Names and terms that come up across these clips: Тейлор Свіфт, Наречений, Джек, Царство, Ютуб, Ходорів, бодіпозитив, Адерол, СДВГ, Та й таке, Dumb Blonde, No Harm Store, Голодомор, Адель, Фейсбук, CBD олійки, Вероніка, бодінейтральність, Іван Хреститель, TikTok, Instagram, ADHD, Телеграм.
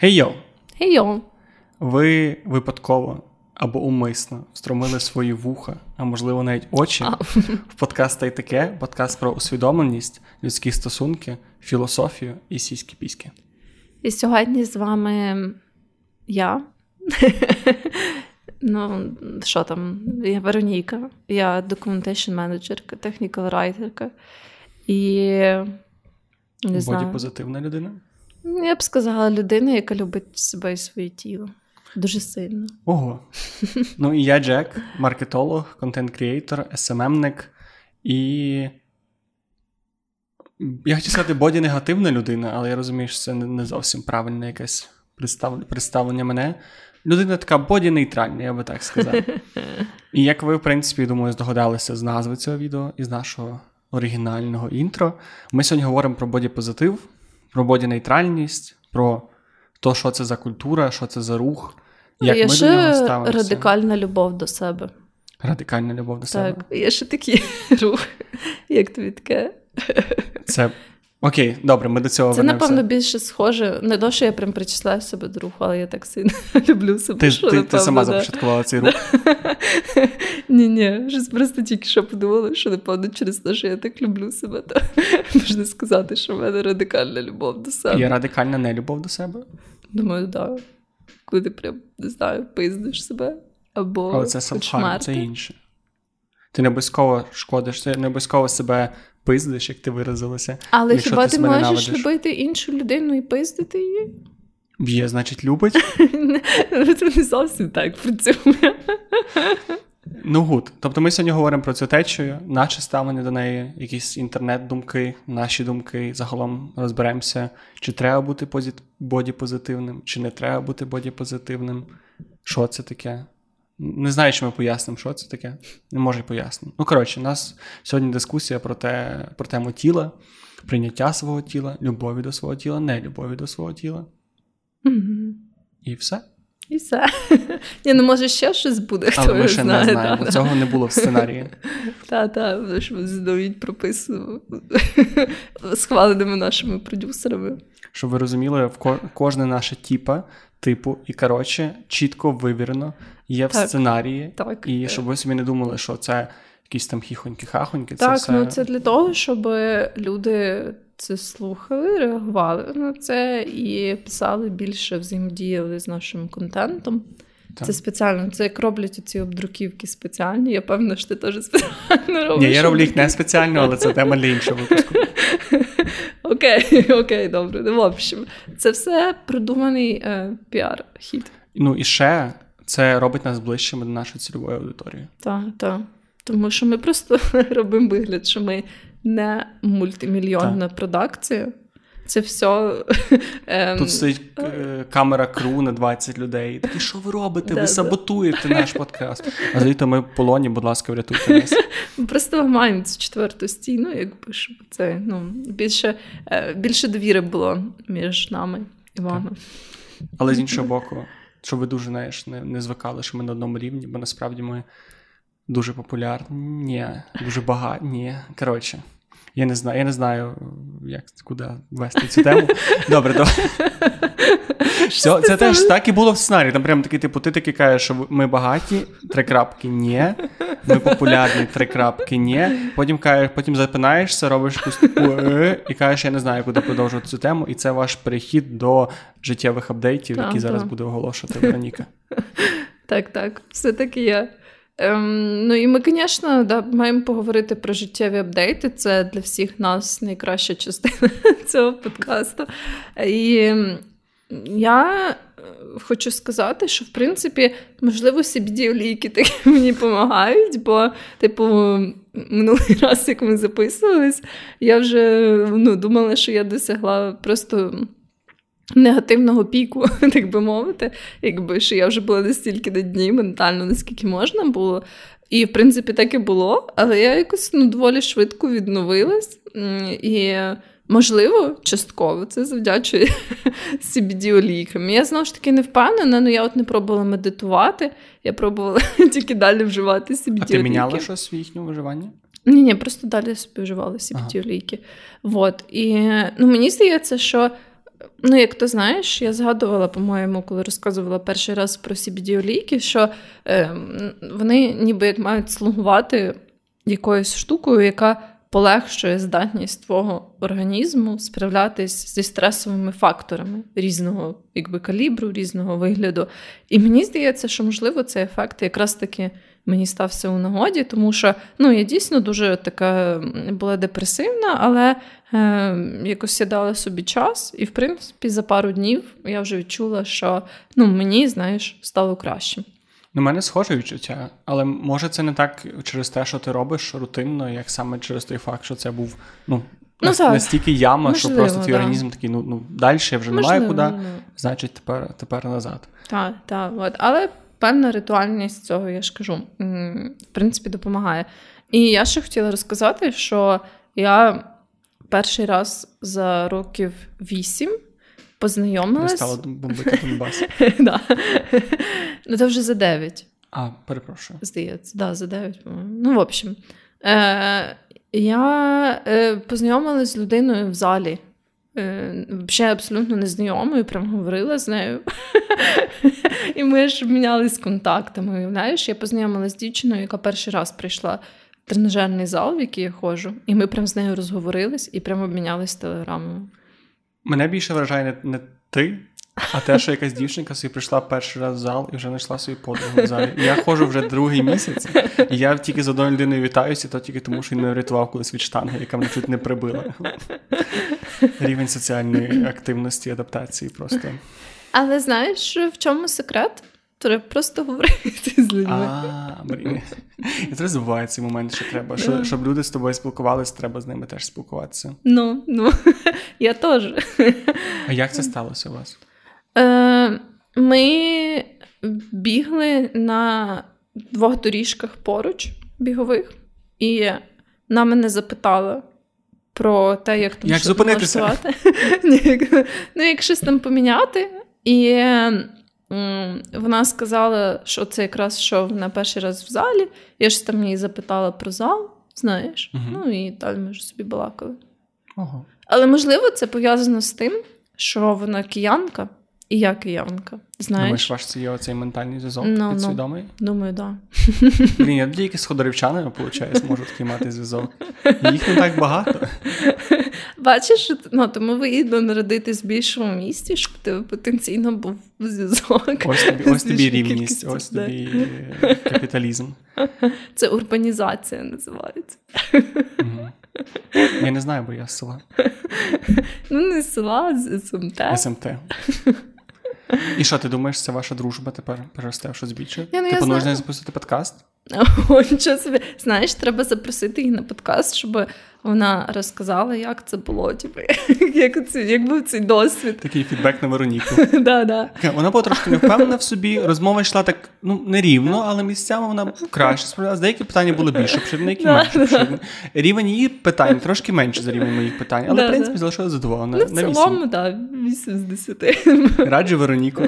Хей-йо! Хей-йо! Ви випадково або умисно встромили свої вуха, а можливо навіть очі в подкаст «Та й таке», подкаст про усвідомленість, людські стосунки, філософію і сіські-піськи. І сьогодні з вами я. Ну, що там? Я Вероніка. Я документейшн-менеджерка, технікал-райтерка. І... Бодіпозитивна людина? Я б сказала, людина, яка любить себе і своє тіло. Дуже сильно. Ого. Ну і я Джек, маркетолог, контент-кріейтор, СММ-ник і... Я хочу сказати, боді-негативна людина, але я розумію, що це не зовсім правильне якесь представлення мене. Людина така боді-нейтральна, я би так сказав. І як ви, в принципі, думаю, здогадалися з назви цього відео і з нашого оригінального інтро, ми сьогодні говоримо про боді-позитив, про боді-нейтральність, про то, що це за культура, що це за рух, як ми до нього ставимося. Радикальна любов до себе. Радикальна любов до себе. Так, є ще такий рух, як тобі таке. Це... Окей, добре, ми до цього вернемося. Це, напевно, більше схоже. Не то, що я прям причисляю себе до руху, але я так сильно люблю себе. Ти сама започаткувала цей рух? Ні-ні, просто тільки що подумала, що, напевно, через те, що я так люблю себе, то можна сказати, що в мене радикальна любов до себе. Є радикальна нелюбов до себе? Думаю, так. Коли ти прям, не знаю, пиздиш себе або кошмарти. Але це self-harm, це інше. Ти не обов'язково шкодиш, ти не обов'язково себе пиздиш, як ти виразилася. Але хіба ти можеш любити іншу людину і пиздити її? Б'є, значить, любить? Це не зовсім так працює. Ну, гуд. Тобто ми сьогодні говоримо про цю течію, наше ставлення до неї, якісь інтернет-думки, наші думки. Загалом розберемося, чи треба бути боді-позитивним, чи не треба бути боді-позитивним. Що це таке? Не знаю, що ми пояснимо, що це таке. Не можу пояснити. Ну, коротше, у нас сьогодні дискусія про тему тіла, прийняття свого тіла, любові до свого тіла, нелюбові до свого тіла. Mm-hmm. І все. І все. Ні, ну, може, ще щось буде, хто його знає. Але ми ще не знаємо. Цього не було в сценарії. Та-та, що ми здовідь прописували схваленими нашими продюсерами. Щоб ви розуміли, кожне наше типу, і, коротше, чітко, вивірено, є так, в сценарії. Так, і так. Щоб ви собі не думали, що це якісь там хіхоньки-хахоньки. Так, це все... ну це для того, щоб люди це слухали, реагували на це і писали більше, взаємодіяли з нашим контентом. Так. Це спеціально, це як роблять ці обдруківки спеціальні. Я певна, що ти теж спеціально робиш. Ні, я роблю їх не спеціально, але це тема для іншого випуску. Окей, добре. В общем, це все продуманий піар-хід. Ну і ще це робить нас ближчими до нашої цільової аудиторії. Так. Тому що ми просто робимо вигляд, що ми не мультимільйонна продакція. Це все... Тут стоїть камера кру на 20 людей. Так, що ви робите? Ви саботуєте наш подкаст. А звідти ми в полоні, будь ласка, врятуйте нас. Ми просто маємо цю четверту стіну, якби, щоб це, ну, більше довіри було між нами і вами. Так. Але з іншого боку, щоб ви дуже, знаєш, не звикали, що ми на одному рівні, бо насправді ми дуже популярні, дуже багатні. Коротше. Я не знаю, як, куди вести цю тему. Добре. Це теж так і було в сценарії. Там прямо такий, типу, ти таки кажеш, що ми багаті, 3 крапки, ні. Ми популярні, 3 крапки, ні. Потім запинаєшся, робиш якусь таку і кажеш, я не знаю, куди продовжувати цю тему. І це ваш перехід до життєвих апдейтів, які зараз буде оголошувати Вероніка. Так, все-таки я. Ну і ми, звісно, маємо поговорити про життєві апдейти. Це для всіх нас найкраща частина цього подкасту. І я хочу сказати, що, в принципі, можливо, CBD олійки таки мені допомагають, бо, типу, минулий раз, як ми записувались, я вже думала, що я досягла просто... негативного піку, так би мовити, якби, що я вже була настільки на дні ментально, наскільки можна було. І, в принципі, так і було, але я якось, доволі швидко відновилась. І, можливо, частково це завдячує CBD олійкам. Я, знову ж таки, не впевнена, але я от не пробувала медитувати, я пробувала тільки далі вживати CBD олійки. А ти міняла щось в їхньому вживанні? Ні, просто далі я собі вживала CBD олійки. Мені здається, що ну, як ти знаєш, я згадувала, по-моєму, коли розказувала перший раз про CBD олійки, що вони ніби як мають слугувати якоюсь штукою, яка полегшує здатність твого організму справлятись зі стресовими факторами різного якби, калібру, різного вигляду. І мені здається, що, можливо, цей ефект якраз таки мені стався у нагоді, тому що ну, я дійсно дуже така була депресивна, але якось я дала собі час, і, в принципі, за пару днів я вже відчула, що ну, мені, знаєш, стало краще. У мене схоже відчуття, але може це не так через те, що ти робиш рутинно, як саме через той факт, що це був настільки яма, можливо, що просто твій організм такий, далі я вже можливо, немає куди, значить тепер назад. Так, але певна ритуальність цього, я ж кажу, в принципі, допомагає. І я ще хотіла розказати, що я перший раз за років 8 познайомилась. Не стала бомбити Донбас. Так. Ну, це вже за 9. Перепрошую. Здається, так, за 9. Ну, в общем. Я познайомилась з людиною в залі. Ще абсолютно незнайомою, прям говорила з нею. І ми ж мінялись контактами, уявляєш? Я познайомилась з дівчиною, яка перший раз прийшла в тренажерний зал, в який я ходжу. І ми прям з нею розговорились і прям обмінялись телеграмами. Мене більше вражає не ти, а те, що якась дівчинка собі прийшла перший раз в зал і вже знайшла свою подругу в залі. Я ходжу вже другий місяць, і я тільки з одною людиною вітаюся, то тільки тому, що він не врятував колись від штанги, яка мене чуть не прибила. Рівень соціальної активності, адаптації просто. Але знаєш, в чому секрет? Треба просто говорити з людьми. Блін. Я зараз забуваю цей момент, що треба. Щоб люди з тобою спілкувалися, треба з ними теж спілкуватися. Ну, я теж. А як це сталося у вас? Ми бігли на 2 доріжках поруч бігових, і вона мене запитала про те, як там щось влаштувати. Як щось там поміняти. І вона сказала, що це якраз, що вона перший раз в залі. Я ж там її запитала про зал, знаєш. І далі ми ж собі балакали. Але, можливо, це пов'язано з тим, що вона киянка, і я киянка, знаєш. Думаєш, ваш це є оцей ментальний зв'язок підсвідомий? Думаю, так. Блін, я тільки з ходорівчанами, виходить, можу такий мати зв'язок. Їх не так багато. Бачиш, тому вигідно народитись в більшому місті, щоб тебе потенційно був зв'язок. Ось тобі рівність, ось тобі капіталізм. Це урбанізація називається. Я не знаю, бо я з села. Не з села, а з СМТ. І що, ти думаєш, це ваша дружба тепер переросте в щось більше? Ти понужна запустити подкаст? Знаєш, треба запросити її на подкаст, щоб вона розказала, як це було, як був цей досвід. Такий фідбек на Вероніку. Вона була трошки невпевнена в собі, розмова йшла так, нерівно, але місцями вона краще справлялася. Деякі питання були більш обширні, які менш обширні. Рівень її питань трошки менше за рівень моїх питань, але, в принципі, залишилася задоволена. В цілому, так, 8 з 10. Раджу Вероніку.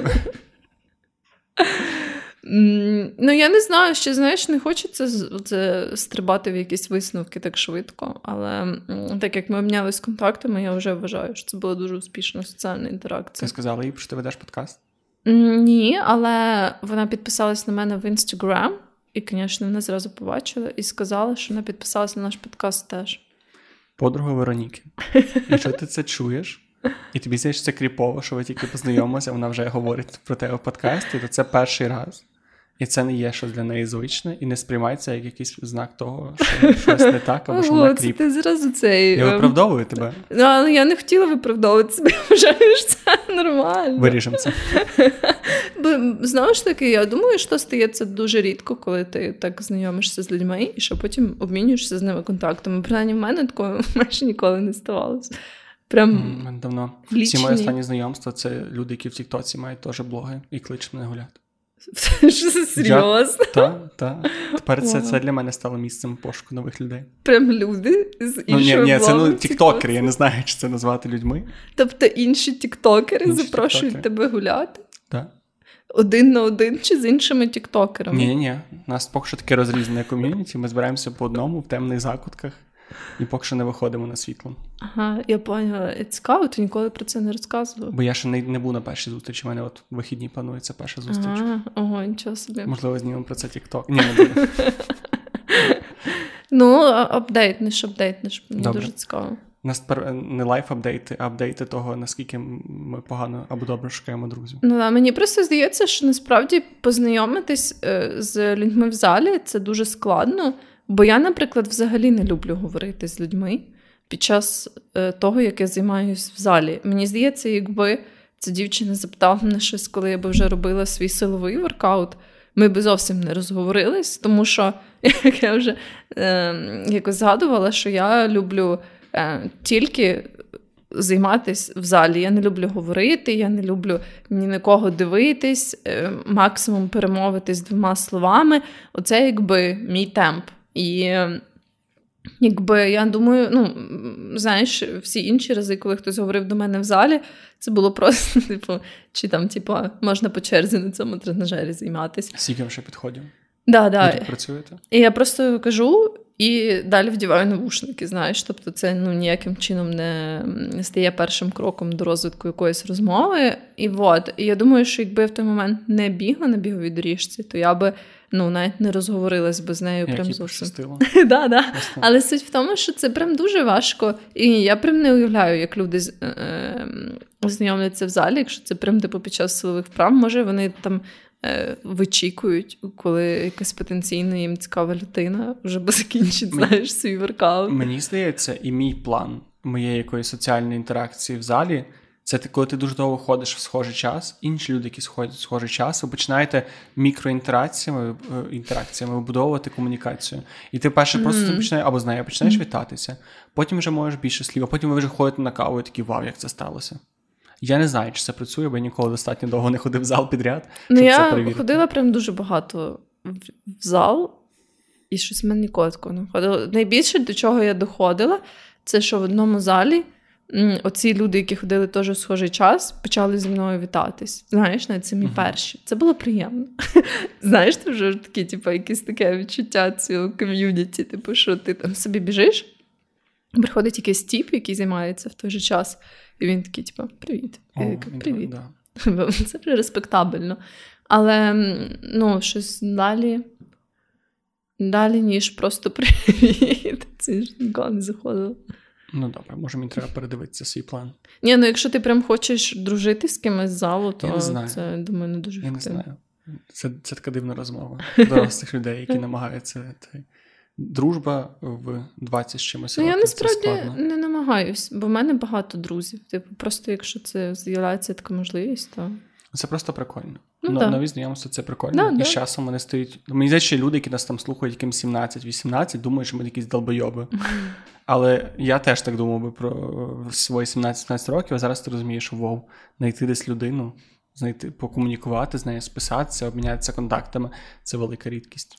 Я не знаю, ще, знаєш, не хочеться стрибати в якісь висновки так швидко, але так як ми обмінялись контактами, я вже вважаю, що це була дуже успішна соціальна інтеракція. Ти сказала їй, що ти ведеш подкаст? Ні, але вона підписалась на мене в Instagram, і, звісно, вона зразу побачила і сказала, що вона підписалась на наш подкаст теж. Подруга Вероніки, якщо ти це чуєш, і тобі здається, що це кріпово, що ви тільки познайомилися, вона вже говорить про тебе в подкасті, то це перший раз. І це не є щось для неї звичне, і не сприймається як якийсь знак того, що щось не так, або що вона кріп. Ти зразу цей... Я виправдовую тебе. Але я не хотіла виправдовувати себе, вважаю, що це нормально. Виріжемо це. Знаєш таки, я думаю, що стається дуже рідко, коли ти так знайомишся з людьми, і що потім обмінюєшся з ними контактами. Принаймні, в мене такого майже ніколи не ставалося. Прям давно. Лічні. Всі мої останні знайомства – це люди, які в Тіктоці мають теж блоги і кличуть мене гуляти. Що це серйозно? Так. Тепер це для мене стало місцем пошуку нових людей. Прям люди з іншого блогу? Ні, це тіктокери, я не знаю, чи це назвати людьми. Тобто інші тіктокери запрошують тебе гуляти? Так. Один на один чи з іншими тіктокерами? Ні. У нас поки що таке розрізне ком'юніті, ми збираємося по одному в темних закутках. І поки що не виходимо на світло. Ага, я поняла. Цікаво, ти ніколи про це не розказував. Бо я ще не був на першій зустрічі. У мене от вихідні планується перша зустріч. Ага, ого, нічого собі. Можливо, знімемо про це TikTok. Ні, не буде. Ну, апдейтнеш. Мені дуже цікаво. Не лайф-апдейти, а апдейти того, наскільки ми погано або добре шукаємо друзів. Ну, да, мені просто здається, що насправді познайомитись з людьми в залі – це дуже складно. Бо я, наприклад, взагалі не люблю говорити з людьми під час того, як я займаюся в залі. Мені здається, якби ця дівчина запитала мене щось, коли я би вже робила свій силовий воркаут, ми би зовсім не розговорились, тому що, як я вже якось згадувала, що я люблю тільки займатися в залі. Я не люблю говорити, я не люблю ні на кого дивитись, максимум перемовитись 2 словами. Оце якби мій темп. І якби я думаю, ну, знаєш, всі інші рази, коли хтось говорив до мене в залі, це було просто, типу, можна по черзі на цьому тренажері займатися. Скільки вже підходів? Да. Ви тут працюєте? І я просто кажу і далі вдіваю навушники, знаєш, тобто це, ну, ніяким чином не стає першим кроком до розвитку якоїсь розмови. І я думаю, що якби я в той момент не бігла на біговій доріжці, то я би навіть не розговорилась би з нею прям зовсім. Да. Але суть в тому, що це прям дуже важко. І я прям не уявляю, як люди знайомляться в залі, якщо це прям типу під час силових вправ. Може, вони там вичікують, коли якась потенційно їм цікава людина вже би закінчить, знаєш, свій воркаут. Мені здається, і мій план моєї якоїсь соціальної інтеракції в залі це коли ти дуже довго ходиш в схожий час, інші люди, які ходять в схожий час, ви починаєте мікроінтеракціями вибудовувати комунікацію. І ти перше просто починаєш, або починаєш вітатися, потім вже можеш більше слів, а потім ви вже ходите на каву і такі, вау, як це сталося. Я не знаю, чи це працює, бо я ніколи достатньо довго не ходив в зал підряд, щоб це перевірити. Я ходила прям дуже багато в зал, і щось в мене ніколи такого не входило. Найбільше, до чого я доходила, це що в одному залі оці люди, які ходили теж в схожий час, почали зі мною вітатись. Знаєш, навіть самі перші. Це було приємно. Знаєш, ти вже такі, якесь таке відчуття цього ком'юніті, що ти там собі біжиш, приходить якийсь тіп, який займається в той же час, і він такий, привіт. Привіт. Да. Це вже респектабельно. Але, щось далі, ніж просто привіт. Це ж ніколи не заходило. Ну, добре, може, мені треба передивитися свій план. Ні, якщо ти прям хочеш дружити з кимось з залу, то це, думаю, не дуже ефективно. Я не знаю. Це така дивна розмова дорослих людей, які намагаються... Дружба в 20 з чимось років. Я насправді не намагаюсь, бо в мене багато друзів. Просто якщо це з'являється така можливість, то... Це просто прикольно. Нові знайомства – це прикольно. І з часом вони стають... Мені здається, що люди, які нас там слухають, яким 17-18, думають, що ми якісь долбойоби. Але я теж так думав би про свої 17-18 років, а зараз ти розумієш, що знайти десь людину, покомунікувати з нею, списатися, обмінятися контактами – це велика рідкість.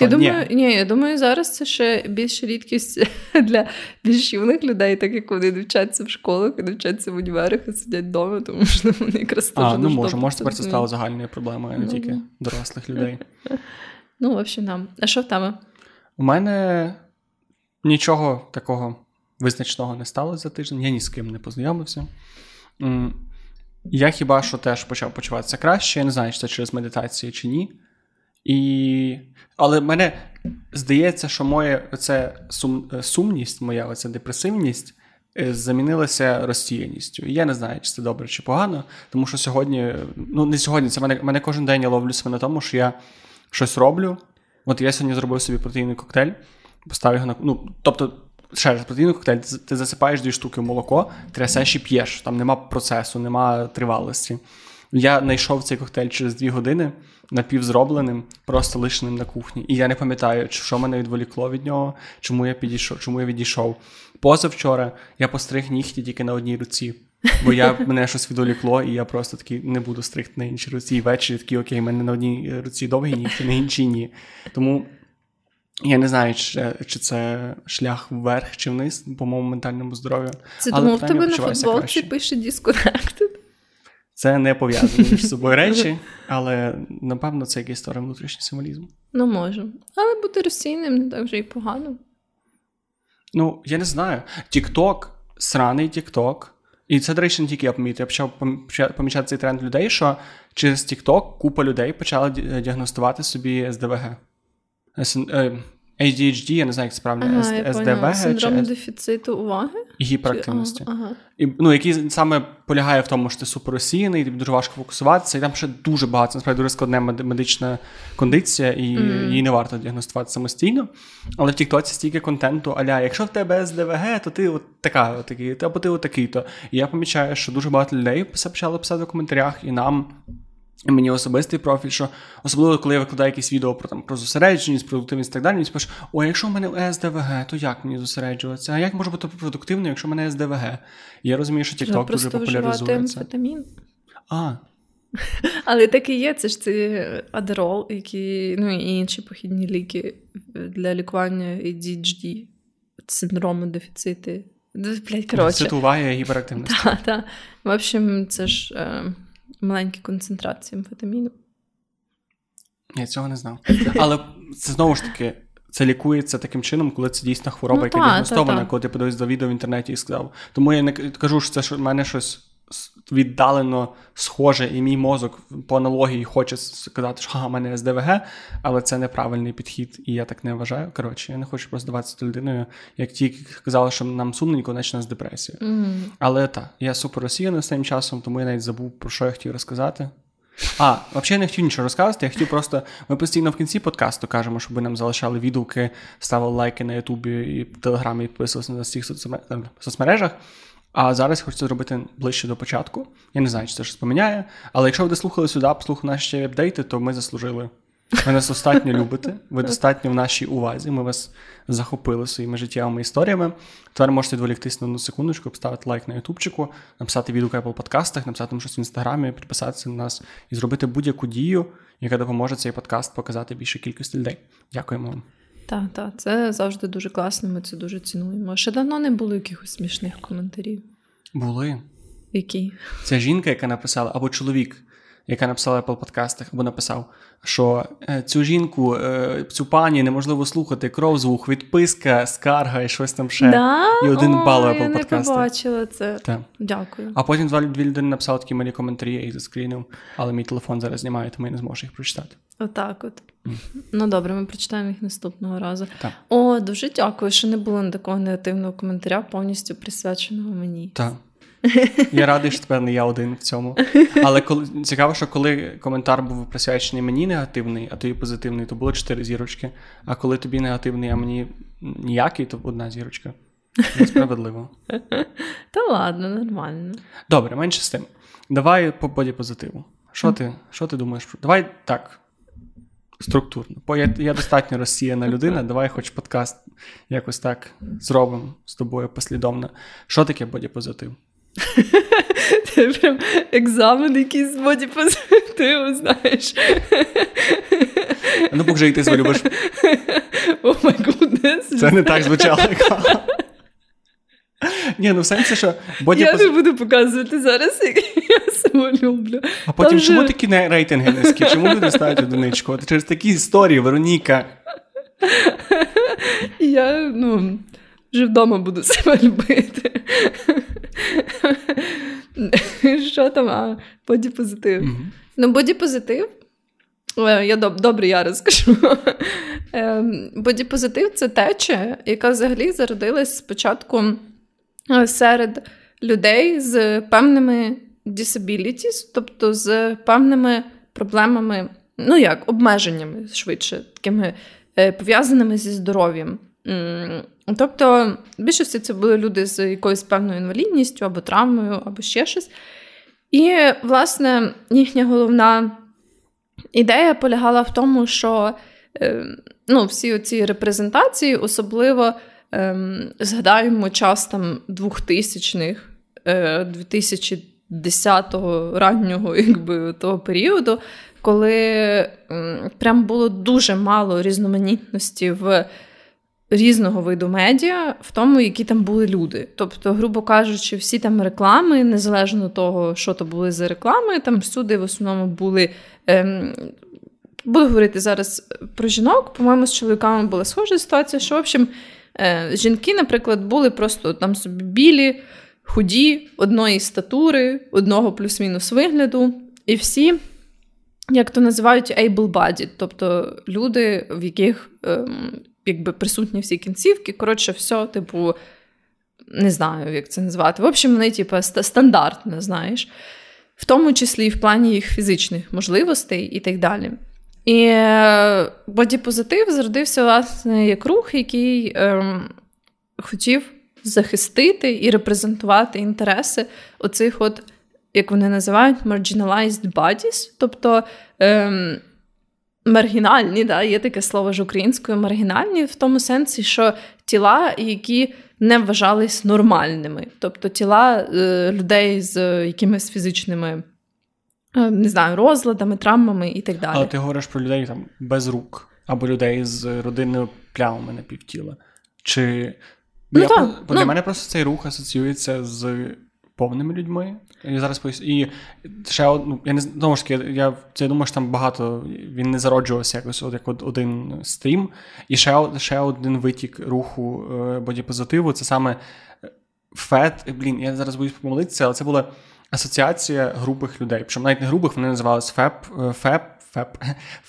Я думаю, зараз це ще більша рідкість для більш юних людей, так як вони навчаться в школах і навчаться в універах і сидять вдома, тому що вони якраз теж дуже добре. Може, тепер це стало загальною проблемою, не тільки дорослих людей. В общем, нам. А що в тебе? У мене нічого такого визначного не сталося за тиждень, я ні з ким не познайомився. Я хіба що теж почав почуватися краще, я не знаю, чи це через медитацію чи ні. Але мене здається, що моя оця сумність, моя оця депресивність замінилася розсіяністю. І я не знаю, чи це добре, чи погано, тому що сьогодні, не сьогодні, це мене кожен день я ловлю себе на тому, що я щось роблю. От я сьогодні зробив собі протеїновий коктейль, поставив його на... протеїновий коктейль, ти засипаєш 2 штуки в молоко, трясеш і п'єш, там нема процесу, нема тривалості. Я знайшов цей коктейль через 2 години напівзробленим, просто лишеним на кухні. І я не пам'ятаю, що мене відволікло від нього, чому я відійшов. Позавчора я постриг нігті тільки на одній руці, бо мене щось відволікло, і я просто такий не буду стригти на іншій руці. І ввечері такий, окей, в мене на одній руці довгі нігті, на іншій ні. Тому я не знаю, чи це шлях вверх чи вниз по моєму ментальному здоров'ю. Це тому в тебе на футболці пише «Disconnected». Це не пов'язані між собою речі, але, напевно, це якийсь старий внутрішній символізм. Ну, може. Але бути російним не так вже і погано. Ну, я не знаю. Тік-ток, сраний тік-ток. І це, до речі, не тільки я помітив. Я почав помічати цей тренд людей, що через тік-ток купа людей почала діагностувати собі СДВГ. ADHD, я не знаю, як це правильно, СДВГ. Синдром дефіциту уваги? Гіперактивності. Який саме полягає в тому, що ти суперросійний, тобі дуже важко фокусуватися, і там ще дуже багато, насправді, дуже складна медична кондиція, і її не варто діагностувати самостійно. Але в тіктоці стільки контенту а-ля, якщо в тебе СДВГ, то ти от така, або ти отакий-то. І я помічаю, що дуже багато людей почали писати в коментарях, і нам... І мені особистий профіль, що особливо, коли я викладаю якісь відео про зосередженість, продуктивність і так далі, мені пишуть, ой, якщо в мене СДВГ, то як мені зосереджуватися? А як можу бути продуктивним, якщо в мене СДВГ? І я розумію, що TikTok дуже популяризується. Амфетамін. Але так і є, це ж це Адерол, які, і інші похідні ліки для лікування ADHD, синдрому дефіцити. Дефіцит уваги і гіперактивності. Так. В общем, це ж... маленькі концентрації амфетаміну. Я цього не знав. Але це, знову ж таки, це лікується таким чином, коли це дійсно хвороба, яка діагностована, коли ти подивись до відео в інтернеті і сказав. Тому я не кажу, що це в мене щось віддалено схоже, і мій мозок по аналогії хоче сказати, що в мене СДВГ, але це неправильний підхід, і я так не вважаю. Коротше, я не хочу просто здаватися людиною, як ті казали, що нам сумненько, наче нас депресія. Але так, я супер розсіяний з тим часом, тому я навіть забув, про що я хотів розказати. Взагалі я не хотів нічого розказати, я хотів просто... Ми постійно в кінці подкасту кажемо, щоб ви нам залишали відгуки, ставили лайки на Ютубі і в Телеграмі, підписувалися на всіх соцмережах. А зараз я хочу це зробити ближче до початку. Я не знаю, чи це щось поміняє. Але якщо ви дослухали сюди, послухали наші апдейти, то ми заслужили. Ви нас достатньо любите, ви достатньо в нашій увазі, ми вас захопили своїми життєвими історіями. Тепер можете відволіктись на одну секундочку, поставити лайк на ютубчику, написати відгук в Apple подкастах, написати нам щось в інстаграмі, підписатися на нас і зробити будь-яку дію, яка допоможе цей подкаст показати більше кількості людей. Дякуємо вам. Так, це завжди дуже класно, ми це дуже цінуємо. Ще давно не було якихось смішних коментарів. Були. Які? Ця жінка, яка написала, або чоловік, яка написала в Apple подкастах, або написав, що цю жінку, цю пані неможливо слухати, кров з вух, відписка, скарга і щось там ще. Да? І 1 бал в Apple подкастах. Я не побачила це. Так. Дякую. А потім 2 людини написали такі малі коментарі, я їх заскрінив, але мій телефон зараз знімає, тому я не зможу їх прочитати. Отак. Ну добре, ми прочитаємо їх наступного разу. Так. О, дуже дякую, що не було такого негативного коментаря, повністю присвяченого мені. Так. Я радий, що тепер не я один в цьому. Але цікаво, що коли коментар був присвячений мені негативний, а тобі позитивний, то було 4 зірочки. А коли тобі негативний, а мені ніякий, то 1 зірочка. Несправедливо. Та ладно, нормально. Добре, менше з тим. Давай по боді позитиву. Що ти думаєш? Давай так. Структурно. Бо я достатньо розсіяна людина, давай хоч подкаст якось так зробимо з тобою послідовно. Що таке бодіпозитив? Це прям екзамен якийсь з бодіпозитиву, знаєш. Ну, покажи, як ти себе любиш. О май гуднес. Це не так звучало. Ні, ну в сенсі, що... Я не буду показувати зараз, як я себе люблю. А потім, там чому такі рейтинги низькі? Чому люди ставлять 1? Через такі історії, Вероніка. Я, вже вдома буду себе любити. Що там? Бодіпозитив. Угу. Бодіпозитив... Добре, я розкажу. Бодіпозитив – це течія, яка взагалі зародилась спочатку серед людей з певними disabilities, тобто з певними проблемами, обмеженнями швидше, такими пов'язаними зі здоров'ям. Тобто, більшості це були люди з якоюсь певною інвалідністю, або травмою, або ще щось. І, власне, їхня головна ідея полягала в тому, що всі ці репрезентації, особливо згадаємо час 2000-х, 2010-го раннього того періоду, коли прям було дуже мало різноманітності в різного виду медіа в тому, які там були люди. Тобто, грубо кажучи, всі там реклами, незалежно того, що то були за реклами, там всюди в основному були... Буду говорити зараз про жінок, по-моєму, з чоловіками була схожа ситуація, що, в общем, жінки, наприклад, були просто там собі білі, худі, одної статури, одного плюс-мінус вигляду, і всі, як то називають, able-bodied, тобто люди, в яких якби присутні всі кінцівки, коротше, все, типу, не знаю, як це назвати, в общем, вони, типу, стандартно, знаєш, в тому числі і в плані їх фізичних можливостей і так далі. І бодіпозитив зародився, власне, як рух, який хотів захистити і репрезентувати інтереси оцих от, як вони називають, marginalized bodies, тобто маргінальні, да, є таке слово ж українською, маргінальні в тому сенсі, що тіла, які не вважались нормальними, тобто тіла людей з якимись фізичними, не знаю, розладами, травмами і так далі. Але ти говориш про людей там без рук, або людей з родинними плямами на півтіла. Чи... Для мене просто цей рух асоціюється з повними людьми. Я зараз поясню. І ще одну... Я не знаю, я думаю, що там багато... Він не зароджувався якось, от як один стрім. І ще один витік руху бодіпозитиву. Це саме фет... Блін, я зараз боюсь помилитися, але це була... Асоціація грубих людей. Причому навіть не грубих, вони називалися ФЕП,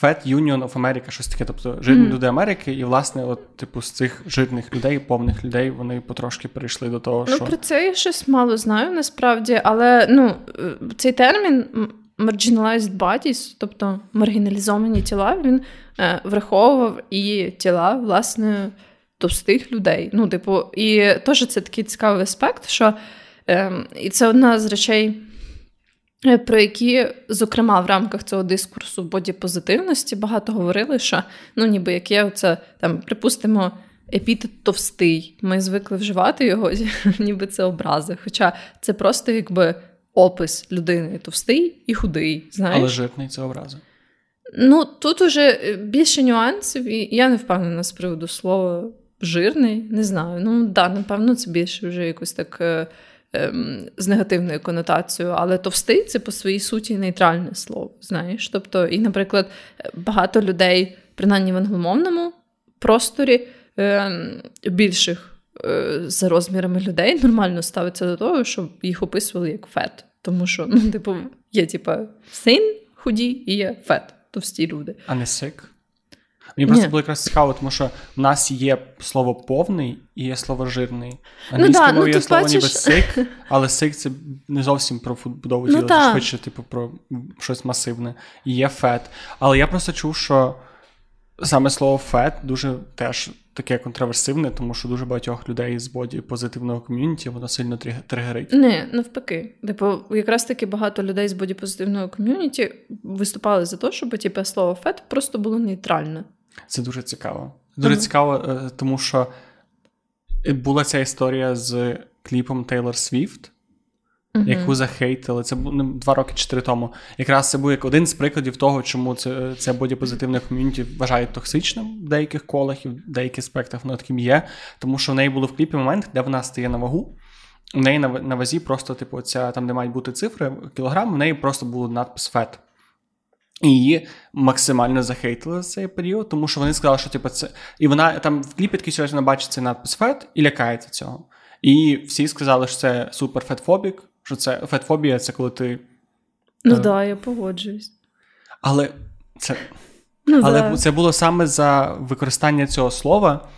Fat Union of America, щось таке, тобто жирні люди Америки, і, власне, от, типу, з цих жирних людей, повних людей, вони потрошки перейшли до того, що... Ну, про це я щось мало знаю, насправді, але, ну, цей термін marginalized bodies, тобто маргіналізовані тіла, він враховував і тіла, власне, товстих людей. Ну, типу, і теж це такий цікавий аспект, що і це одна з речей, про які, зокрема, в рамках цього дискурсу бодіпозитивності багато говорили, що, ну, ніби як є оце, там, припустимо, епітет товстий. Ми звикли вживати його, ніби це образи. Хоча це просто, якби, опис людини товстий і худий, знаєш? Але жирний – це образи. Ну, тут уже більше нюансів, і я не впевнена з приводу слова «жирний», не знаю. Ну, да, напевно, це більше вже якось так... з негативною конотацією, але товстий – це по своїй суті нейтральне слово, знаєш. Тобто, і, наприклад, багато людей, принаймні в англомовному просторі, більших за розмірами людей нормально ставиться до того, щоб їх описували як фет. Тому що, ну, типу, є, типа, син худі і є фет, товсті люди. А не сик? Мені просто було якраз цікаво, тому що в нас є слово «повний» і є слово «жирний». Англійською мовою є слово ніби «сик», але «сик» – це не зовсім про будову тіла, це швидше типу, про щось масивне. І є «фет». Але я просто чув, що саме слово «фет» дуже теж таке контраверсивне, тому що дуже багатьох людей з бодіпозитивного ком'юніті воно сильно тригерить. Не, навпаки. Типу, якраз таки багато людей з бодіпозитивного ком'юніті виступали за те, щоб типу, слово «фет» просто було нейтральне. Це дуже цікаво. Дуже цікаво, тому що була ця історія з кліпом Тейлор Свіфт, яку захейтили. Це було 2 роки 4 тому. Якраз це був як один з прикладів того, чому це бодіпозитивне ком'юніті вважають токсичним в деяких колах і в деяких аспектах воно таким є. Тому що в неї було в кліпі момент, де вона стає на вагу. В неї на вазі просто, типу, ця, там, де мають бути цифри, кілограм, в неї просто був надпис «фет». І її максимально захейтили за цей період, тому що вони сказали, що типу, це... І вона там в кліпі такий сьогодні бачить цей надпис «фет» і лякається цього. І всі сказали, що це супер фетфобік, що це фетфобія, це коли ти... Ну да, я погоджуюсь. Але це... Ну, але да. Це було саме за використання цього слова...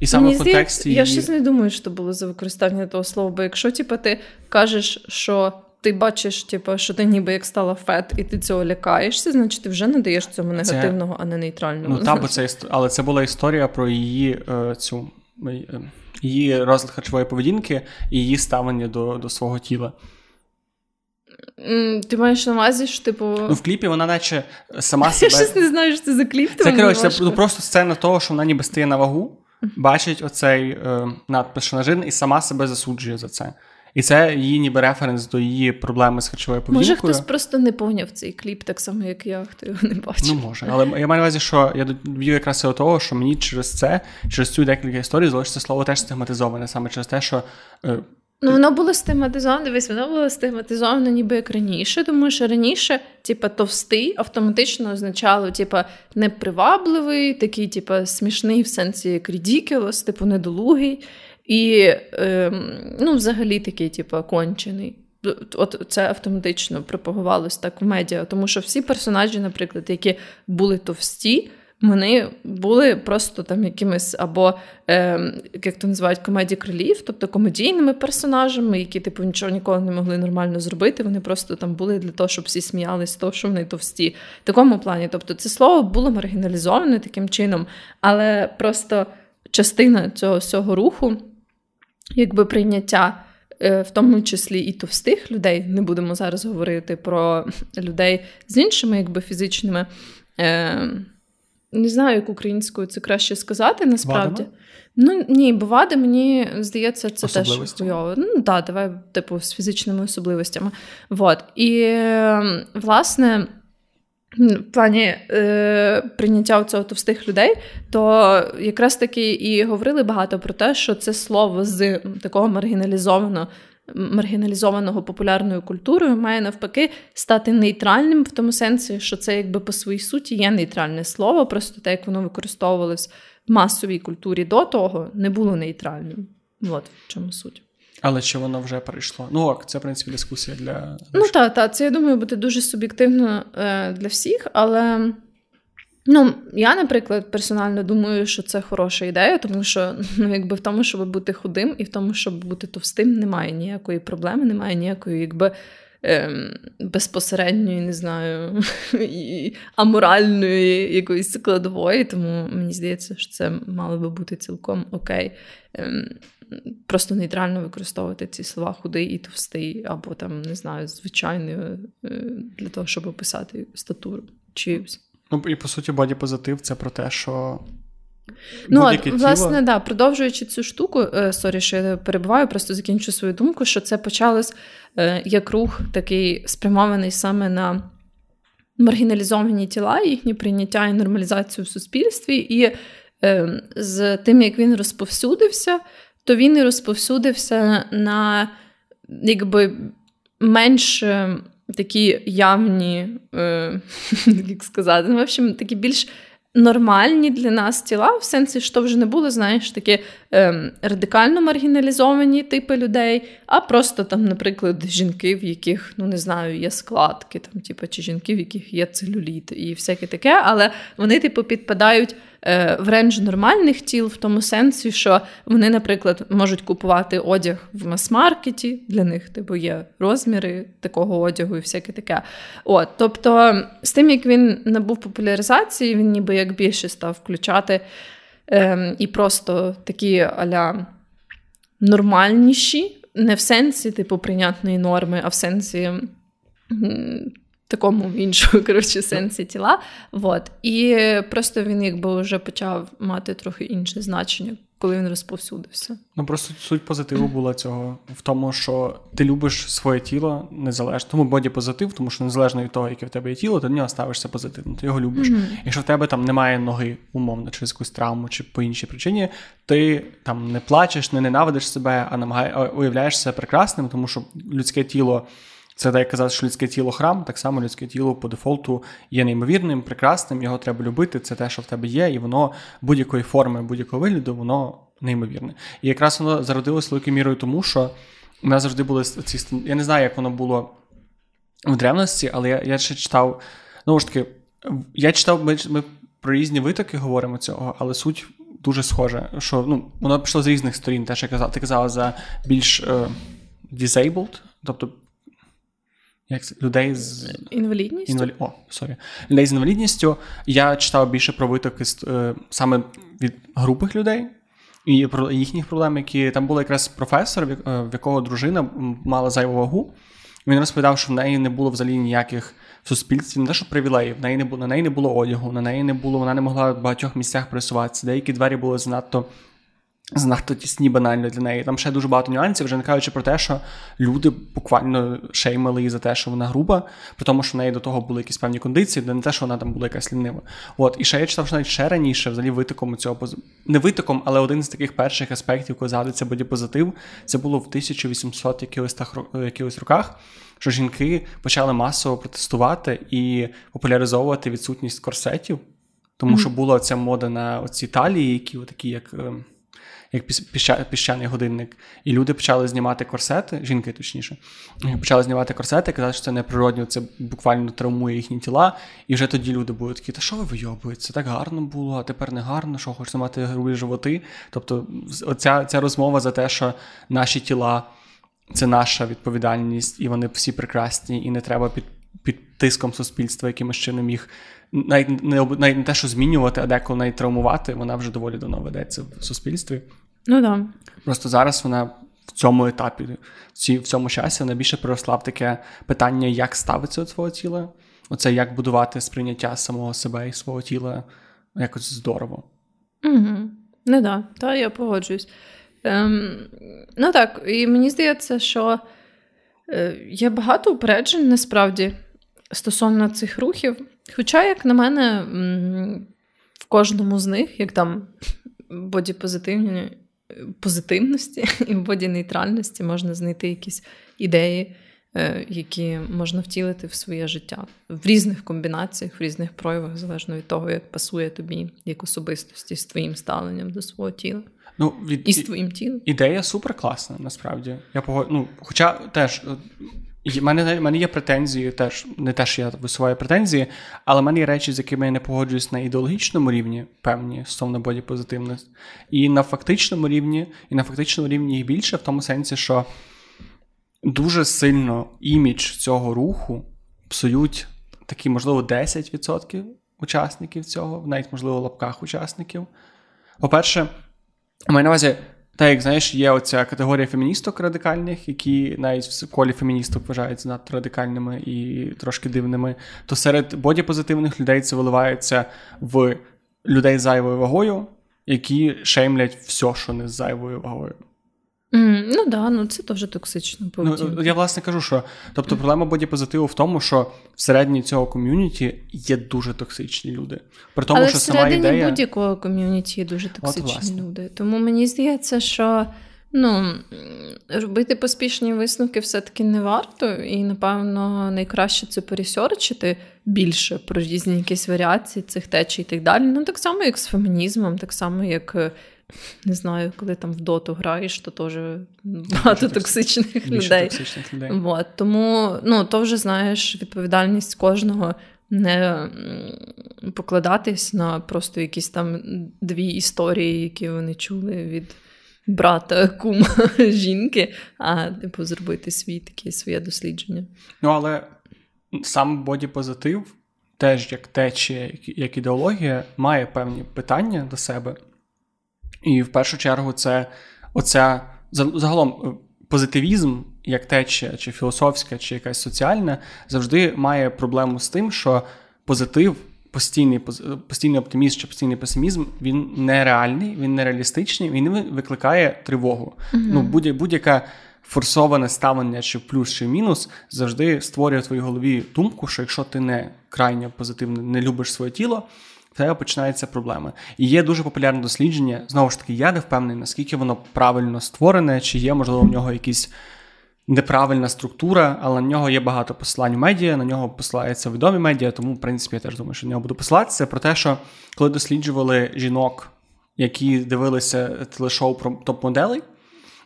І саме в контексті... Я щось не думаю, що було за використання того слова, бо якщо типу, ти кажеш, що... Ти бачиш, типу, що ти ніби як стала фет, і ти цього лякаєшся, значить ти вже не даєш цьому негативного, а не нейтрального. Ну, та, це, але це була історія про її, цю, її розлад харчової поведінки і її ставлення до свого тіла. Ти маєш на увазі, що, типу... Ну, в кліпі вона наче сама себе... Я щось не знаю, що це за кліп. Це, коротше, це просто сцена того, що вона ніби стає на вагу, бачить оцей надпис, що на жирний, і сама себе засуджує за це. І це її ніби референс до її проблеми з харчовою поведінкою. Може, хтось просто не поняв цей кліп, так само, як я, хто його не бачив. Ну, може. Але я маю на увазі, що я довів якраз до того, що мені через це, через цю декілька історій залишиться слово теж стигматизоване, саме через те, що... Ну, воно було стигматизоване, дивись, воно було стигматизоване ніби як раніше, тому що раніше, типа, товстий автоматично означало, типа, непривабливий, такий, типа, смішний в сенсі як ridiculous, типу, недолугий. І, ну, взагалі такий, типу, кончений. От це автоматично пропагувалось так в медіа, тому що всі персонажі, наприклад, які були товсті, вони були просто там якимись або, як то називають, комеді-крилів, тобто комедійними персонажами, які, типу, нічого ніколи не могли нормально зробити, вони просто там були для того, щоб всі сміялись, того, що вони товсті. В такому плані, тобто, це слово було маргіналізоване таким чином, але просто частина цього всього руху, якби прийняття, в тому числі і товстих людей, не будемо зараз говорити про людей з іншими, якби, фізичними, не знаю, як українською це краще сказати, насправді. Вадами? Ну, ні, бо вади, мені здається, це теж хуйово. Ну, так, давай, типу, з фізичними особливостями. Вот. І, власне, в плані прийняття цього товстих людей, то якраз таки і говорили багато про те, що це слово з такого маргіналізованого популярною культурою має навпаки стати нейтральним в тому сенсі, що це якби по своїй суті є нейтральне слово, просто те, як воно використовувалось в масовій культурі до того, не було нейтральним. От в чому суть. Але чи воно вже перейшло? Ну, ок, це, в принципі, дискусія для... Ну, та, це, я думаю, буде дуже суб'єктивно для всіх, але... Ну, я, наприклад, персонально думаю, що це хороша ідея, тому що, ну, якби в тому, щоб бути худим і в тому, щоб бути товстим, немає ніякої проблеми, немає ніякої, якби, безпосередньої, не знаю, аморальної якоїсь складової, тому мені здається, що це мало би бути цілком окей. Просто нейтрально використовувати ці слова худий і товстий, або там, не знаю, звичайний, для того, щоб описати статуру чиюсь. Ну, і, по суті, бодіпозитив – це про те, що будь-яке тіло... Власне, да, продовжуючи цю штуку, сорі, що я перебуваю, просто закінчу свою думку, що це почалось як рух такий спрямований саме на маргіналізовані тіла, їхнє прийняття і нормалізацію в суспільстві, і з тим, як він розповсюдився, то він і розповсюдився на, якби, менш такі явні, як сказати, ну, в общем, такі більш нормальні для нас тіла, в сенсі, що вже не було, знаєш, такі радикально маргіналізовані типи людей, а просто там, наприклад, жінки, в яких, ну, не знаю, є складки, там, типу, чи жінки, в яких є целюліт і всяке таке, але вони, типу, підпадають в рендж нормальних тіл, в тому сенсі, що вони, наприклад, можуть купувати одяг в мас-маркеті, для них, типу, є розміри такого одягу і всяке таке. От, тобто, з тим, як він набув популяризації, він ніби як більше став включати і просто такі а-ля нормальніші, не в сенсі, типу, прийнятної норми, а в сенсі... такому іншому, коротше, сенсі тіла. Вот. І просто він, якби, вже почав мати трохи інше значення, коли він розповсюдився. Ну, просто суть позитиву була цього в тому, що ти любиш своє тіло незалежно. Тому бодіпозитив, тому що незалежно від того, яке в тебе є тіло, ти до нього ставишся позитивно, ти його любиш. Mm-hmm. Якщо в тебе там немає ноги, умовно, через якусь травму чи по іншій причині, ти там не плачеш, не ненавидиш себе, а уявляєш себе прекрасним, тому що людське тіло... Це, так казати, що людське тіло – храм, так само людське тіло по дефолту є неймовірним, прекрасним, його треба любити, це те, що в тебе є, і воно будь-якої форми, будь-якого вигляду, воно неймовірне. І якраз воно зародилось великою мірою тому, що у нас завжди були ці... Я не знаю, як воно було в древності, але я ще читав... Ну, ж таки, я читав... Ми про різні витоки говоримо цього, але суть дуже схожа, що, ну, воно пішло з різних сторін, те, що ти казала, за більш disabled, тобто людей з інвалідністю. Людей з інвалідністю. Я читав більше про витоки саме від групих людей і про їхніх проблем, які там було якраз професор, в якого дружина мала зайву вагу. Він розповідав, що в неї не було взагалі ніяких в суспільстві, не те, що привілеїв, на неї не було одягу, вона не могла в багатьох місцях пересуватися. Деякі двері були занадто занадто тісні, банально для неї. Там ще дуже багато нюансів, вже не кажучи про те, що люди буквально шеймили її за те, що вона груба, при тому, що в неї до того були якісь певні кондиції, де не те, що вона там була якась лінива. От, і ще я читав, що навіть ще раніше, взагалі витоком цього, не витоком, але один з таких перших аспектів, коли згадується бодіпозитив, це було в 1800 якихось роках, що жінки почали масово протестувати і популяризовувати відсутність корсетів, тому що була ця мода на оці талії, які такі, як піщаний годинник. І люди почали знімати корсети, жінки точніше, почали знімати корсети, казали, що це неприродно, це буквально травмує їхні тіла. І вже тоді люди були такі, та що ви вийобуєтеся, так гарно було, а тепер не гарно, що хочете мати грубі животи. Тобто ця розмова за те, що наші тіла – це наша відповідальність, і вони всі прекрасні, і не треба під тиском суспільства якимось чином їх навіть не те, що змінювати, а деколи навіть травмувати, вона вже доволі давно ведеться в суспільстві. Ну да. Просто зараз вона в цьому етапі, в цьому часі вона більше переросла в таке питання, як ставитися до свого тіла, оце як будувати сприйняття самого себе і свого тіла якось здорово. Угу. Ну да, та я погоджуюсь. Ну так, і мені здається, що є багато упереджень насправді стосовно цих рухів. Хоча, як на мене, в кожному з них, як там бодіпозитивності і бодінейтральності, можна знайти якісь ідеї, які можна втілити в своє життя. В різних комбінаціях, в різних проявах, залежно від того, як пасує тобі як особистості з твоїм ставленням до свого тіла. Ну, і з твоїм тілом. Ідея суперкласна, насправді. Хоча теж... У мене є претензії, теж не те, що я висуваю претензії, але в мене є речі, з якими я не погоджуюсь на ідеологічному рівні, певні, стосовно бодіпозитивності, і на фактичному рівні їх більше, в тому сенсі, що дуже сильно імідж цього руху псують такі, можливо, 10% учасників цього, навіть, можливо, в лапках учасників. По-перше, у мене на увазі... Та, як знаєш, є оця категорія феміністок радикальних, які навіть в колі феміністок вважаються надто радикальними і трошки дивними, то серед бодіпозитивних людей це виливається в людей з зайвою вагою, які шеймлять все, що не з зайвою вагою. Ну да, це теж токсично. Я, власне, кажу, що проблема бодіпозитиву в тому, що всередині цього ком'юніті є дуже токсичні люди. При тому, але що сама ідея... всередині будь-якого ком'юніті є дуже токсичні люди. Тому мені здається, що робити поспішні висновки все-таки не варто. І, напевно, найкраще це пересерчити більше про різні якісь варіації цих течій і так далі. Так само, як з фемінізмом, так само, як... Не знаю, коли там в доту граєш, то теж багато токсичних людей. От, тому, то вже, знаєш, відповідальність кожного не покладатись на просто якісь там дві історії, які вони чули від брата, кума, жінки, а зробити своє дослідження. Але сам бодіпозитив, теж як течія, як ідеологія, має певні питання до себе. І в першу чергу це загалом позитивізм, як течія, чи філософська, чи якась соціальна, завжди має проблему з тим, що позитив, постійний оптимізм чи постійний песимізм, він нереальний, він нереалістичний, він викликає тривогу. Угу. Будь-яка форсоване ставлення чи плюс, чи мінус завжди створює в твоїй голові думку, що якщо ти не крайньо позитивно, не любиш своє тіло, в тебе починаються проблеми. І є дуже популярне дослідження, знову ж таки, я не впевнений, наскільки воно правильно створене, чи є, можливо, в нього якась неправильна структура, але на нього є багато посилань у медіа, на нього посилаються відомі медіа, тому, в принципі, я теж думаю, що на нього буду посилатися, про те, що коли досліджували жінок, які дивилися телешоу про топ-моделей,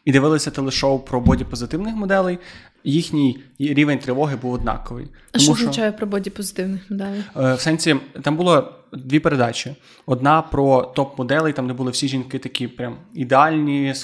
і дивилися телешоу про бодіпозитивних моделей, їхній рівень тривоги був однаковий. А що означає про бодіпозитивних моделей? В сенсі, там було дві передачі. Одна про топ-моделей, там де були всі жінки такі прям ідеальні,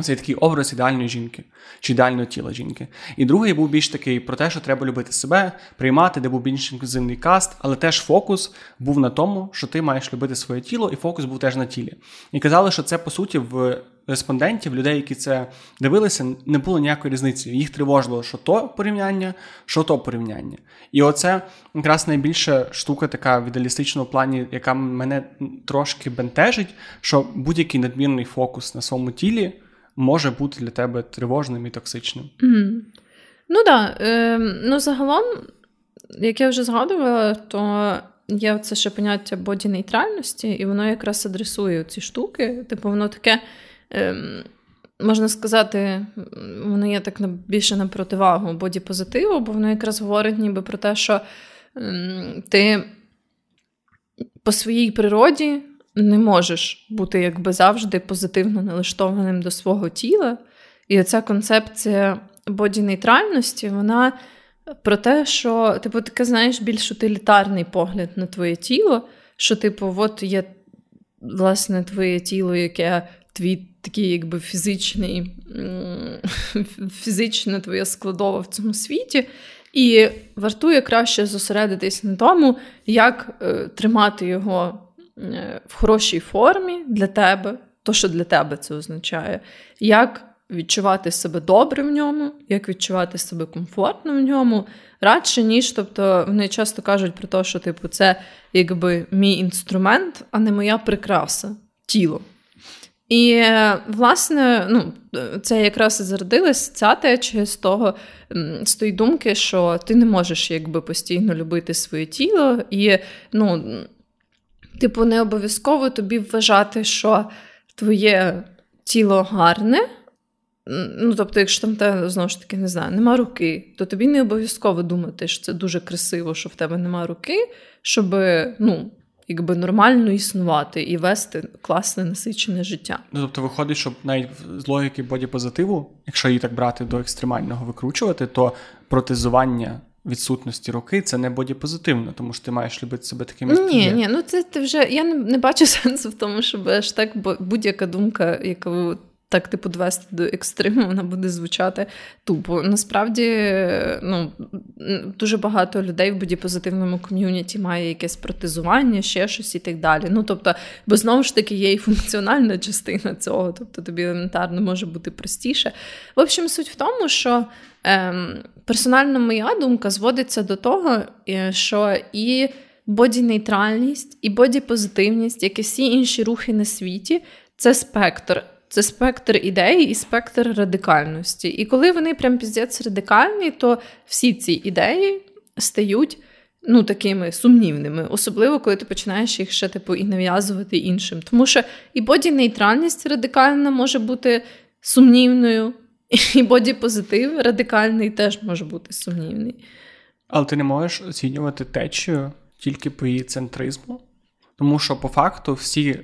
це такий образ ідеальної жінки, чи ідеального тіла жінки. І другий був більш такий про те, що треба любити себе, приймати, де був більш інклюзивний каст, але теж фокус був на тому, що ти маєш любити своє тіло, і фокус був теж на тілі. І казали, що це, по суті, в респондентів, людей, які це дивилися, не було ніякої різниці. Їх тривожило, що то порівняння, що то порівняння. І оце якраз найбільша штука така в ідеалістичному плані, яка мене трошки бентежить, що будь-який надмірний фокус на своєму тілі може бути для тебе тривожним і токсичним. Mm. Ну так, ну загалом, як я вже згадувала, то є це ще поняття боді-нейтральності, і воно якраз адресує ці штуки. Типу, воно таке, можна сказати, воно є так більше на противагу боді-позитиву, бо воно якраз говорить ніби про те, що ти по своїй природі не можеш бути якби завжди позитивно налаштованим до свого тіла. І оця концепція боді-нейтральності, вона про те, що, типу, таке, знаєш, більш утилітарний погляд на твоє тіло, що, типу, от є, власне, твоє тіло, яке твій такий, якби, фізичний, фізична твоя складова в цьому світі, і вартує краще зосередитись на тому, як тримати його в хорошій формі для тебе, то, що для тебе це означає, як відчувати себе добре в ньому, як відчувати себе комфортно в ньому, радше ніж, тобто вони часто кажуть про те, що типу це якби мій інструмент, а не моя прикраса, тіло. І, власне, ну, це якраз і зародилась ця течія з тої думки, що ти не можеш якби постійно любити своє тіло і, ну, типу не обов'язково тобі вважати, що твоє тіло гарне. Ну, тобто, якщо там, знову ж таки, не знаю, нема руки, то тобі не обов'язково думати, що це дуже красиво, що в тебе нема руки, щоб, ну, якби нормально існувати і вести класне, насичене життя. Ну, тобто, виходить, що навіть з логіки боді-позитиву, якщо її так брати до екстремального викручувати, то протезування відсутності руки, це не боді-позитивно, тому що ти маєш любити себе таким, як ти є. Ні, ну, це ти вже, я не бачу сенсу в тому, щоб аж так будь-яка думка, яку так, типу, довести до екстриму, вона буде звучати тупо. Насправді, ну, дуже багато людей в боді-позитивному ком'юніті має якесь протезування, ще щось і так далі. Ну, тобто, бо знову ж таки є і функціональна частина цього, тобто тобі елементарно може бути простіше. В общем, суть в тому, що персонально моя думка зводиться до того, що і боді-нейтральність, і боді-позитивність, як і всі інші рухи на світі, це спектр. Це спектр ідей і спектр радикальності. І коли вони прям піздець радикальні, то всі ці ідеї стають, ну, такими сумнівними. Особливо, коли ти починаєш їх ще, типу, і нав'язувати іншим. Тому що і боді-нейтральність радикальна може бути сумнівною, і боді-позитив радикальний теж може бути сумнівний. Але ти не можеш оцінювати течію тільки по її центризму? Тому що, по факту, всі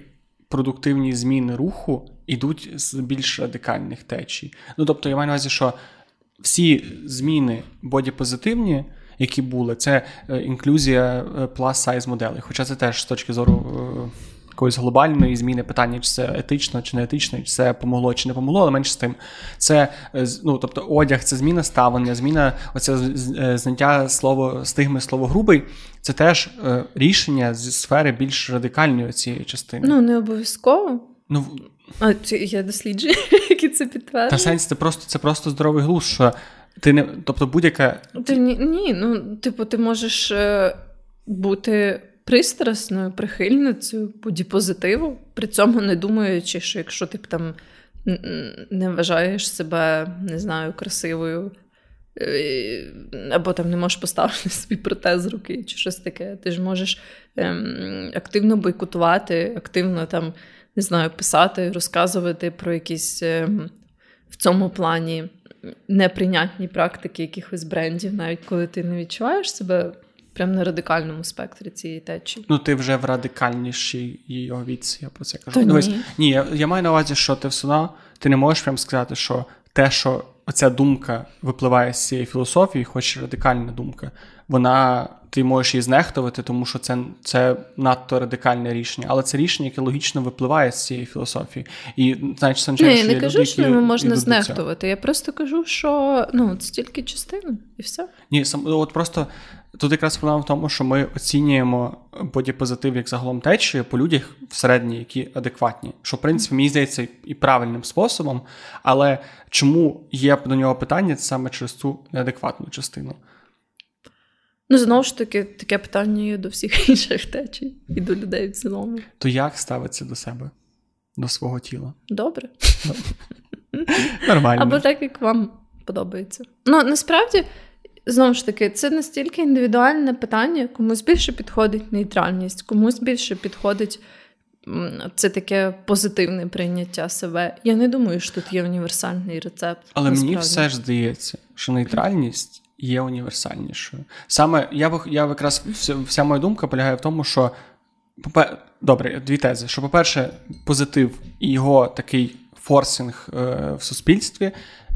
продуктивні зміни руху йдуть з більш радикальних течій. Ну, тобто, я маю на увазі, що всі зміни боді-позитивні, які були, це інклюзія plus-size моделей. Хоча це теж з точки зору якоїсь глобальної зміни питання, чи це етично, чи не етично, чи це помогло, чи не помогло, але менше з тим. Це, ну, тобто, одяг, це зміна ставлення, зміна, оце зняття слово, стигми слово грубий, це теж рішення зі сфери більш радикальної цієї частини. Ну, не обов'язково. Ну, а я досліджую, які це підтверджує. Та сенс, це просто здоровий глузд, що ти не, тобто будь-яка... Ні, ну, типу, ти можеш бути пристрасною, прихильницею, боді-позитиву, при цьому не думаючи, що якщо ти там не вважаєш себе, не знаю, красивою, або там не можеш поставити свій протез руки, чи щось таке, ти ж можеш активно бойкотувати, активно там, не знаю, писати, розказувати про якісь в цьому плані неприйнятні практики якихось брендів, навіть коли ти не відчуваєш себе прямо на радикальному спектрі цієї течії. Ну, ти вже в радикальнішій її віці, я про це кажу. Та ні. Ні, я маю на увазі, що ти все одно, ти не можеш прямо сказати, що те, що оця думка випливає з цієї філософії, хоч радикальна думка, вона... Ти можеш її знехтувати, тому що це надто радикальне рішення. Але це рішення, яке логічно випливає з цієї філософії. І, знаєш, я не кажу, що йому можна знехтувати. Я просто кажу, що, ну, це тільки частина, і все. Ні, от просто Тут якраз проблема в тому, що ми оцінюємо бодіпозитив як загалом течію по людях в середній, які адекватні. Що, в принципі, мені здається, і правильним способом, але чому є до нього питання саме через цю неадекватну частину? Ну, знову ж таки, таке питання є до всіх інших течій і до людей в цілому. То як ставиться до себе, до свого тіла? Добре. Нормально. Або так, як вам подобається. Ну, насправді, знову ж таки, це настільки індивідуальне питання, комусь більше підходить нейтральність, комусь більше підходить це таке позитивне прийняття себе. Я не думаю, що тут є універсальний рецепт. Але насправді, мені все ж здається, що нейтральність є універсальнішою. Саме я якраз вся моя думка полягає в тому, що добре, дві тези, що, по-перше, позитив і його такий форсинг в суспільстві,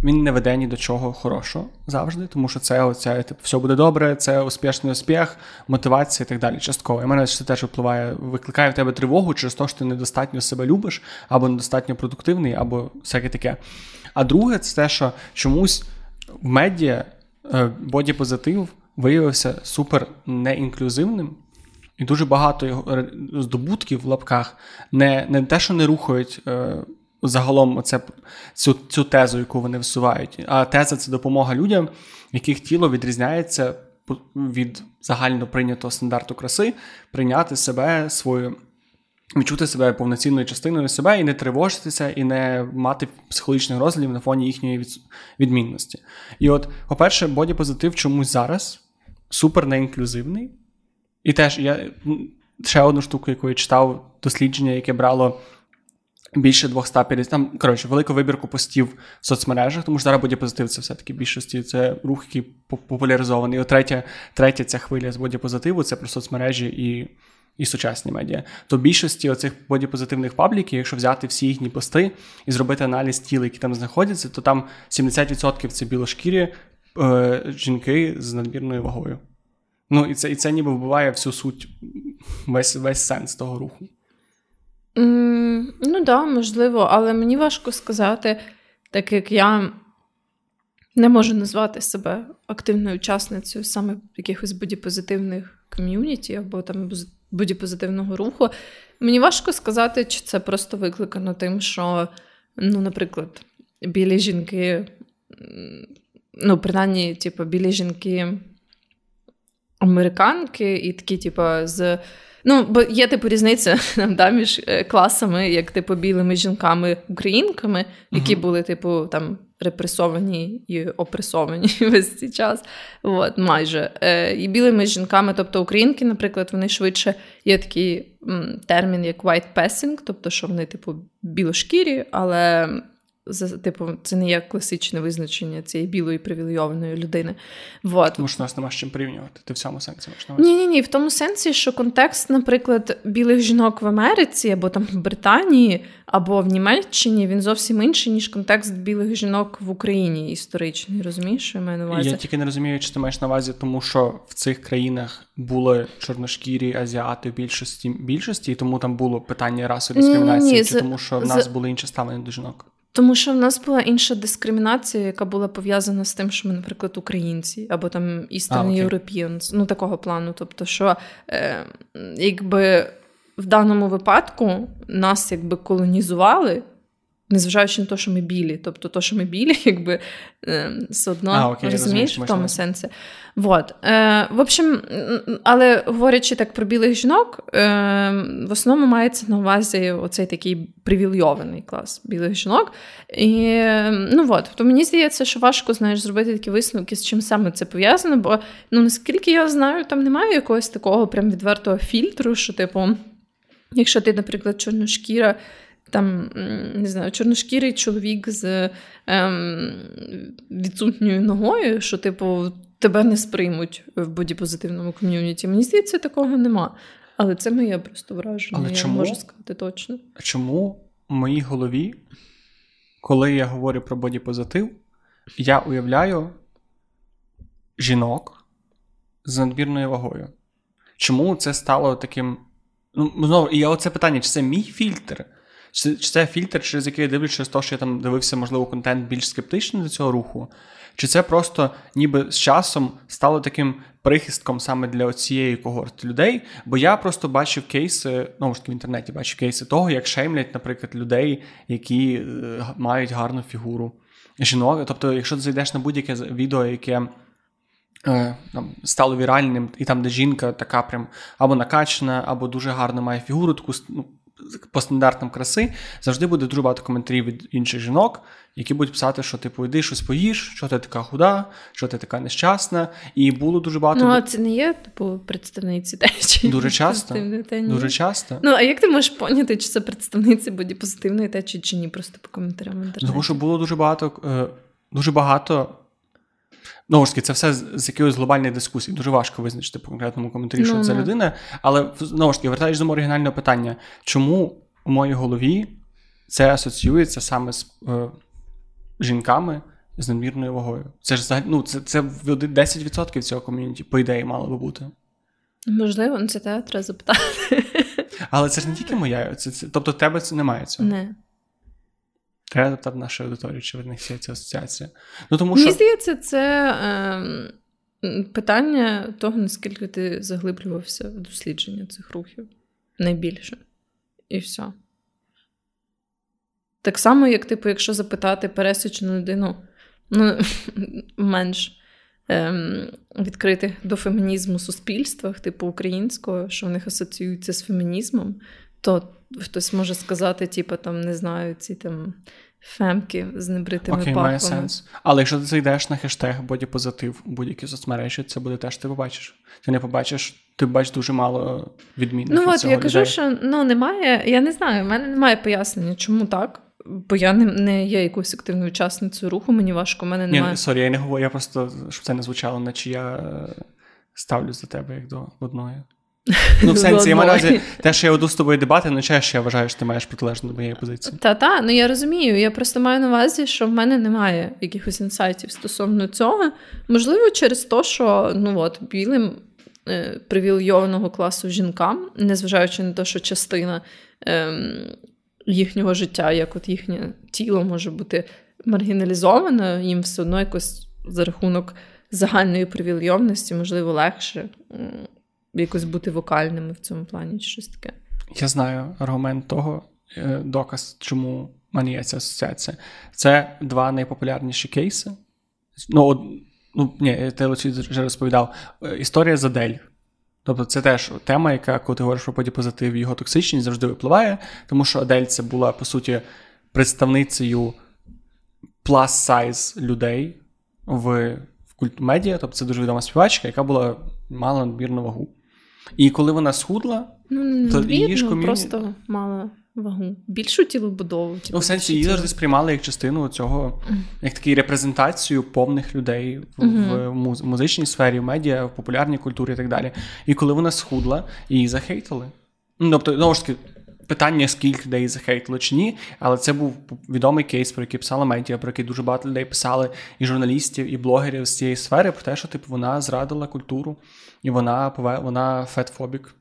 він не веде ні до чого хорошого завжди, тому що це оця, типу, все буде добре, це успішний успіх, мотивація і так далі, частково. І мене це теж впливає, викликає в тебе тривогу через те, що ти недостатньо себе любиш, або недостатньо продуктивний, або всяке таке. А друге, це те, що чомусь в медіа бодіпозитив виявився супер неінклюзивним, і дуже багато його здобутків в лапках не те, що не рухають загалом цю тезу, яку вони висувають. А теза – це допомога людям, яких тіло відрізняється від загально прийнятого стандарту краси, прийняти себе, відчути себе повноцінною частиною себе і не тривожитися, і не мати психологічних розладів на фоні їхньої відмінності. І от, по-перше, бодіпозитив чомусь зараз супер неінклюзивний. І теж я ще одну штуку, яку я читав, дослідження, яке брало більше 250, там, коротше, велику вибірку постів в соцмережах, тому що зараз бодіпозитив – це все-таки більшості, це рух, який популяризований. І от третя ця хвиля з бодіпозитиву – це про соцмережі і сучасні медіа. То більшості оцих бодіпозитивних пабліків, якщо взяти всі їхні пости і зробити аналіз тіл, які там знаходяться, то там 70% – це білошкірі жінки з надмірною вагою. Ну, і це ніби вбиває всю суть, весь сенс того руху. Ну да, можливо, але мені важко сказати, так як я не можу назвати себе активною учасницею саме якихось бодіпозитивних ком'юніті або там бодіпозитивного руху. Мені важко сказати, чи це просто викликано тим, що, ну, наприклад, білі жінки, ну, принаймні, типу, білі жінки американки і такі, типу, з... Ну, бо є, типу, різниця між класами, як, типу, білими жінками-українками, які були, типу, там, репресовані і опресовані весь цей час, от, майже. І білими жінками, тобто, українки, наприклад, вони швидше, є такий термін, як white passing, тобто, що вони, типу, білошкірі, але, типу, це не є класичне визначення цієї білої привілейованої людини. Вот. Тому що нас нема з чим порівнювати. Ти в цьому сенсі можеш навести? Ні. В тому сенсі, що контекст, наприклад, білих жінок в Америці, або там в Британії, або в Німеччині, він зовсім інший, ніж контекст білих жінок в Україні історичний. Розумієш, що я маю на увазі? Я тільки не розумію, чи ти маєш на увазі, тому що в цих країнах були чорношкірі азіати в більшості, і тому там було питання расової дискримінації, тому що в нас були інші ставлення до жінок. Тому що в нас була інша дискримінація, яка була пов'язана з тим, що ми, наприклад, українці, або там Eastern Europeans, ну, такого плану. Тобто, що, якби, в даному випадку нас, якби, колонізували, незважаючи на те, що ми білі. Тобто, те, що ми білі, якби, все одно, розумієш, в тому сенсі. Вот. В общем, але, говорячи так про білих жінок, в основному мається на увазі оцей такий привілейований клас білих жінок. І, ну, от. То мені здається, що важко, знаєш, зробити такі висновки, з чим саме це пов'язано, бо, ну, наскільки я знаю, там немає якогось такого прям відвертого фільтру, що, типу, якщо ти, наприклад, чорношкіра, там, не знаю, чорношкірий чоловік з відсутньою ногою, що, типу, тебе не сприймуть в бодіпозитивному ком'юніті. Мені здається, такого нема. Але це моє просто враження, але я не можу сказати точно. Чому в моїй голові, коли я говорю про бодіпозитив, я уявляю жінок з надмірною вагою? Чому це стало таким... Ну, знову, і я оце питання, чи це мій фільтр? Чи це фільтр, через який я дивлюсь, через те, що я там дивився, можливо, контент більш скептичний до цього руху? Чи це просто ніби з часом стало таким прихистком саме для цієї когорти людей, бо я просто бачив кейси, ну, в інтернеті бачив кейси того, як шеймлять, наприклад, людей, які мають гарну фігуру жінок. Тобто, якщо ти зайдеш на будь-яке відео, яке там, стало віральним, і там, де жінка така прям або накачана, або дуже гарно має фігуру, таку, ну, по стандартам краси, завжди буде дуже багато коментарів від інших жінок, які будуть писати, що типу, іди щось поїж, що ти така худа, що ти така нещасна. І було дуже багато... Ну, а це не є, типу, представниці течії? Дуже часто. Дуже часто. Ну, а як ти можеш поняти, чи це представниці бодіпозитивної течії, чи ні, просто по коментарям в інтернеті? Тому що було дуже багато... Ну, це все з якоїсь глобальної дискусії. Дуже важко визначити по конкретному коментарі, що це людина. Але, знову ж таки, вертаєш до оригінального питання. Чому у моїй голові це асоціюється саме з жінками з надмірною вагою? Це ж, ну, це 10% цього ком'юніті, по ідеї, мало би бути. Можливо, ну це те треба запитати. Але це ж не тільки моя. Тобто тебе це немає цього? Не. Треба запитати нашу аудиторію, чи в них є ця асоціація. Ну, тому, мені здається, це питання того, наскільки ти заглиблювався в дослідження цих рухів. Найбільше. І все. Так само, як, типу, якщо запитати пересічну людину, ну, менш відкритих до фемінізму суспільствах, типу українського, що в них асоціюється з фемінізмом, то хтось може сказати, типу, там, не знаю, ці там фемки з небритими пахами. Окей, має сенс. Але якщо ти зайдеш на хештег бодіпозитив у будь-якій соцмережі, це буде те, що ти побачиш. Ти не побачиш, ти бачиш дуже мало відмінних від цього людей. Ну, от, я кажу, що, ну, немає, я не знаю, в мене немає пояснення, чому так. Бо я не є якоюсь активною учасницею руху, мені важко, в мене немає. Ні, сорі, я не говорю, я просто, щоб це не звучало, наче я ставлюсь до тебе як до одної. Ну, в сенсі, я маю разі, те, що я веду з тобою дебати, ну, чаще я вважаю, що ти маєш протилежну до моєї позиції. Та-та, ну, я розумію, я просто маю на увазі, що в мене немає якихось інсайтів стосовно цього. Можливо, через те, що, ну, от, білим привілейованого класу жінкам, незважаючи на те, що частина їхнього життя, як от їхнє тіло може бути маргіналізовано, їм все одно якось за рахунок загальної привілейованості, можливо, легше якось бути вокальними в цьому плані, чи щось таке. Я знаю аргумент того, доказ, чому в мене є ця асоціація. Це два найпопулярніші кейси. Ні, ти вже розповідав. Історія з Адель. Тобто це теж тема, яка, коли ти говориш про бодіпозитив і його токсичність, завжди випливає, тому що Адель це була, по суті, представницею плас-сайз людей в культмедіа. Тобто це дуже відома співачка, яка мала надмірну вагу. І коли вона схудла, то її ж ком'юніті... просто мала вагу. Більшу тілобудову. Ну, в сенсі, її завжди сприймали як частину цього, як таку репрезентацію повних людей в музичній сфері, в медіа, в популярній культурі і так далі. І коли вона схудла, її захейтили. Ну, тобто, знову ж таки, питання, скільки людей захейтило чи ні, але це був відомий кейс, про який писала медіа, про який дуже багато людей писали, і журналістів, і блогерів з цієї сфери, про те, що типу, вона зрадила культуру, і вона фетфобік.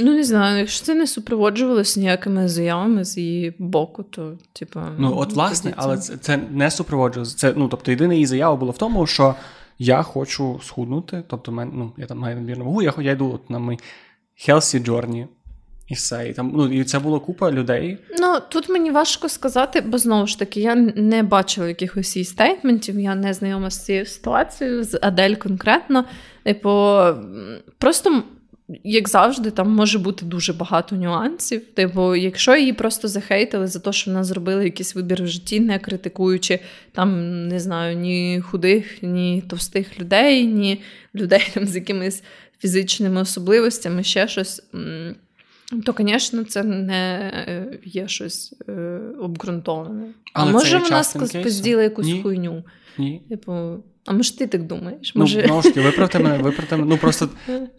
Ну, не знаю, якщо це не супроводжувалося ніякими заявами з її боку, то, типу... Ну, от, власне, але це не супроводжувалося. Це, ну, тобто, єдина її заява була в тому, що я хочу схуднути, тобто, я там маю надмірну вагу, я йду на мій healthy journey. І все, і там, ну, і це була купа людей. Ну, тут мені важко сказати, бо, знову ж таки, я не бачила якихось її стейтментів, я не знайома з цією ситуацією, з Адель конкретно. Типу, просто, як завжди, там може бути дуже багато нюансів. Типу, якщо її просто захейтили за те, що вона зробила якийсь вибір в житті, не критикуючи, там, не знаю, ні худих, ні товстих людей, ні людей там з якимись фізичними особливостями, ще щось... То, звісно, це не є щось обґрунтоване. А може вона спізділа якусь хуйню? Ні. Типу, а може ти так думаєш? Може... Ну, ножки, виправте мене. Ну, просто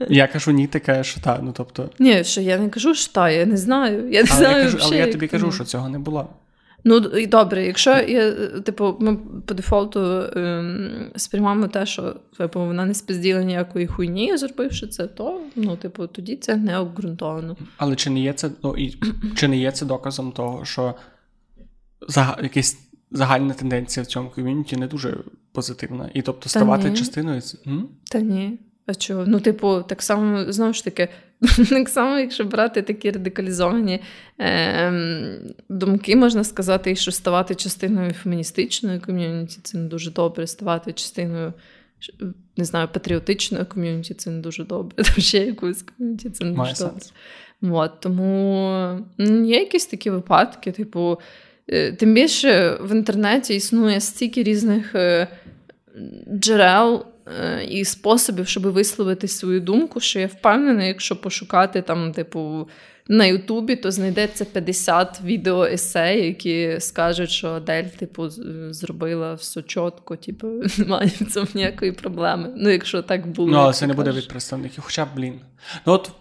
я кажу ні, ти кажеш, що та. Ну, тобто... Ні, що я не кажу, що та, я не знаю. Я не знаю я кажу, взагалі, але я тобі кажу, що цього не було. Ну, і добре, якщо я, типу, ми по дефолту сприймаємо те, що типу, вона не спізділа ніякої хуйні, зробивши це, то, ну, типу, тоді це не обґрунтовано. Але чи не є це, ну, і, чи не є це доказом того, що якась загальна тенденція в цьому ком'юніті не дуже позитивна. І, тобто, ставати частиною... Та ні. А чого? Ну, типу, так само, знову ж таки, так само, якщо брати такі радикалізовані думки, можна сказати, що ставати частиною феміністичної ком'юніті – це не дуже добре, ставати частиною, не знаю, патріотичної ком'юніті – це не дуже добре, там ще якусь ком'юніті – це не дуже добре. От, тому є якісь такі випадки, типу, тим більше в інтернеті існує стільки різних джерел і способів, щоб висловити свою думку, що я впевнена, якщо пошукати там, типу, на Ютубі, то знайдеться 50 відео-есей, які скажуть, що Адель, типу, зробила все чітко, типу, немає в цьому ніякої проблеми. Ну, якщо так було. Ну, але це не буде від представників. Хоча б, блін. Ну, от,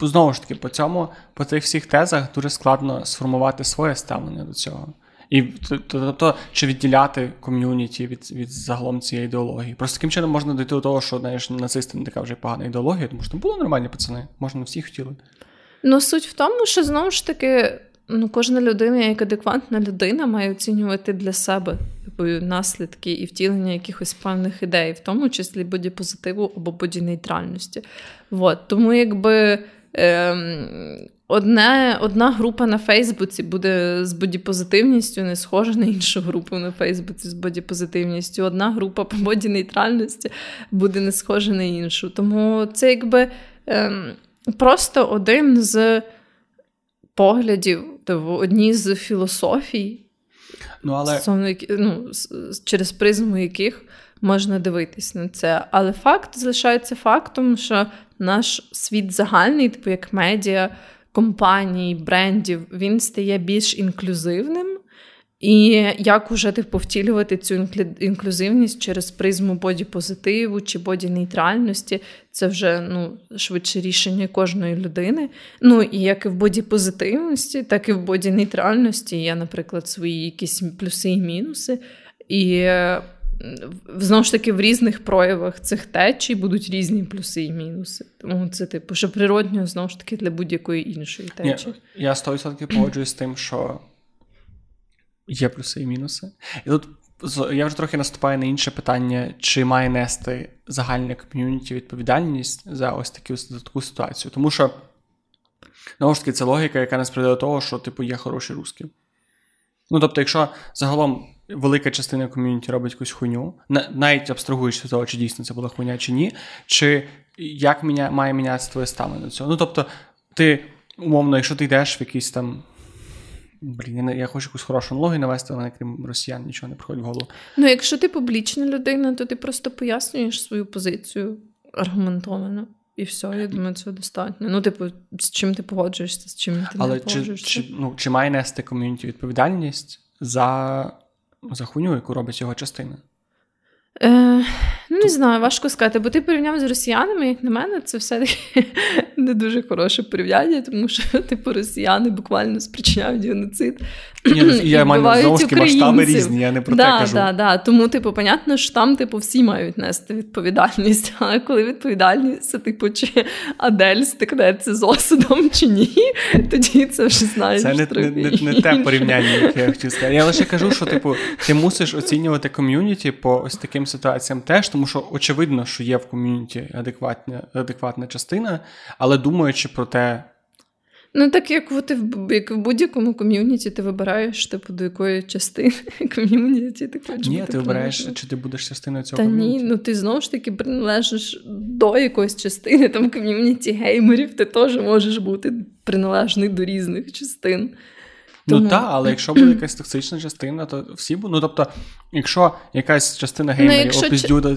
знову ж таки, по цьому, по цих всіх тезах дуже складно сформувати своє ставлення до цього. І, тобто, чи відділяти ком'юніті від загалом цієї ідеології. Просто таким чином можна дійти до того, що, знаєш, нацисти не така вже погана ідеологія, тому що там були нормальні пацани, можна всі хотіли. Ну, суть в тому, що, знову ж таки, ну, кожна людина, як адекватна людина, має оцінювати для себе наслідки і втілення якихось певних ідей, в тому числі будь-позитиву або будь-нейтральності. От. Тому, якби... Одна група на Фейсбуці буде з бодіпозитивністю не схожа на іншу групу на Фейсбуці з бодіпозитивністю. Одна група по бодінейтральності буде не схожа на іншу. Тому це якби просто один з поглядів, одні з філософій, ну, але... ну, через призму яких можна дивитись на це. Але факт залишається фактом, що наш світ загальний, типу як медіа, компаній, брендів, він стає більш інклюзивним. І як уже типу, втілювати цю інклюзивність через призму боді-позитиву чи боді-нейтральності, це вже ну, швидше рішення кожної людини. Ну, і як і в боді-позитивності, так і в боді-нейтральності є, наприклад, свої якісь плюси і мінуси. І знову ж таки, в різних проявах цих течій будуть різні плюси і мінуси. Тому це, типу, що природньо, знову ж таки, для будь-якої іншої течії. Я 100% погоджуюсь з тим, що є плюси і мінуси. І тут я вже трохи наступаю на інше питання, чи має нести загальне ком'юніті відповідальність за ось таку ситуацію. Тому що, знову ж таки, це логіка, яка нас приведе до того, що, типу, є хороші русські. Ну, тобто, якщо загалом велика частина ком'юніті робить якусь хуйню, навіть абстрагуєш від того, чи дійсно це була хуйня чи ні, чи як має мінятися твоє ставлення до цього. Ну, тобто, ти, умовно, якщо ти йдеш в якийсь там... Блін, я хочу якусь хорошу аналогію навести, але крім росіян нічого не приходить в голову. Ну, якщо ти публічна людина, то ти просто пояснюєш свою позицію аргументовано. І все, я думаю, це достатньо. Ну, типу, з чим ти погоджуєшся, з чим ти не погоджуєшся. Чи має нести ком'юніті відповідальність за хуйню, яку робить його частина? Не знаю, важко сказати, бо ти порівняв з росіянами, як на мене, це все-таки не дуже хороше порівняння, тому що, типу, росіяни буквально спричиняють геноцид. Я маю зовсім масштаби різні, я не про те кажу. Да. Тому, типу, понятно, що там, типу, всі мають нести відповідальність, але коли відповідальність, це, типу, чи Адель стикнеться з осудом, чи ні, тоді це вже знаєш. Це не те порівняння, яке я хотів сказати. Я лише кажу, що, типу, ти мусиш оцінювати ком'юніті по ось таким ситуаціям теж, тому що очевидно, що є в ком'юніті адекватна частина, але думаючи про те... Ну так, як в будь-якому ком'юніті ти вибираєш, типу, до якої частини ком'юніті ти хочеш. Ні, ти вибираєш, чи ти будеш частиною цього ком'юніті. Та ні, ну ти знову ж таки приналежиш до якоїсь частини, там ком'юніті геймерів, ти теж можеш бути приналежний до різних частин. Тому... Ну так, але якщо буде якась токсична частина, то всі будуть. Ну тобто, якщо якась частина геймерів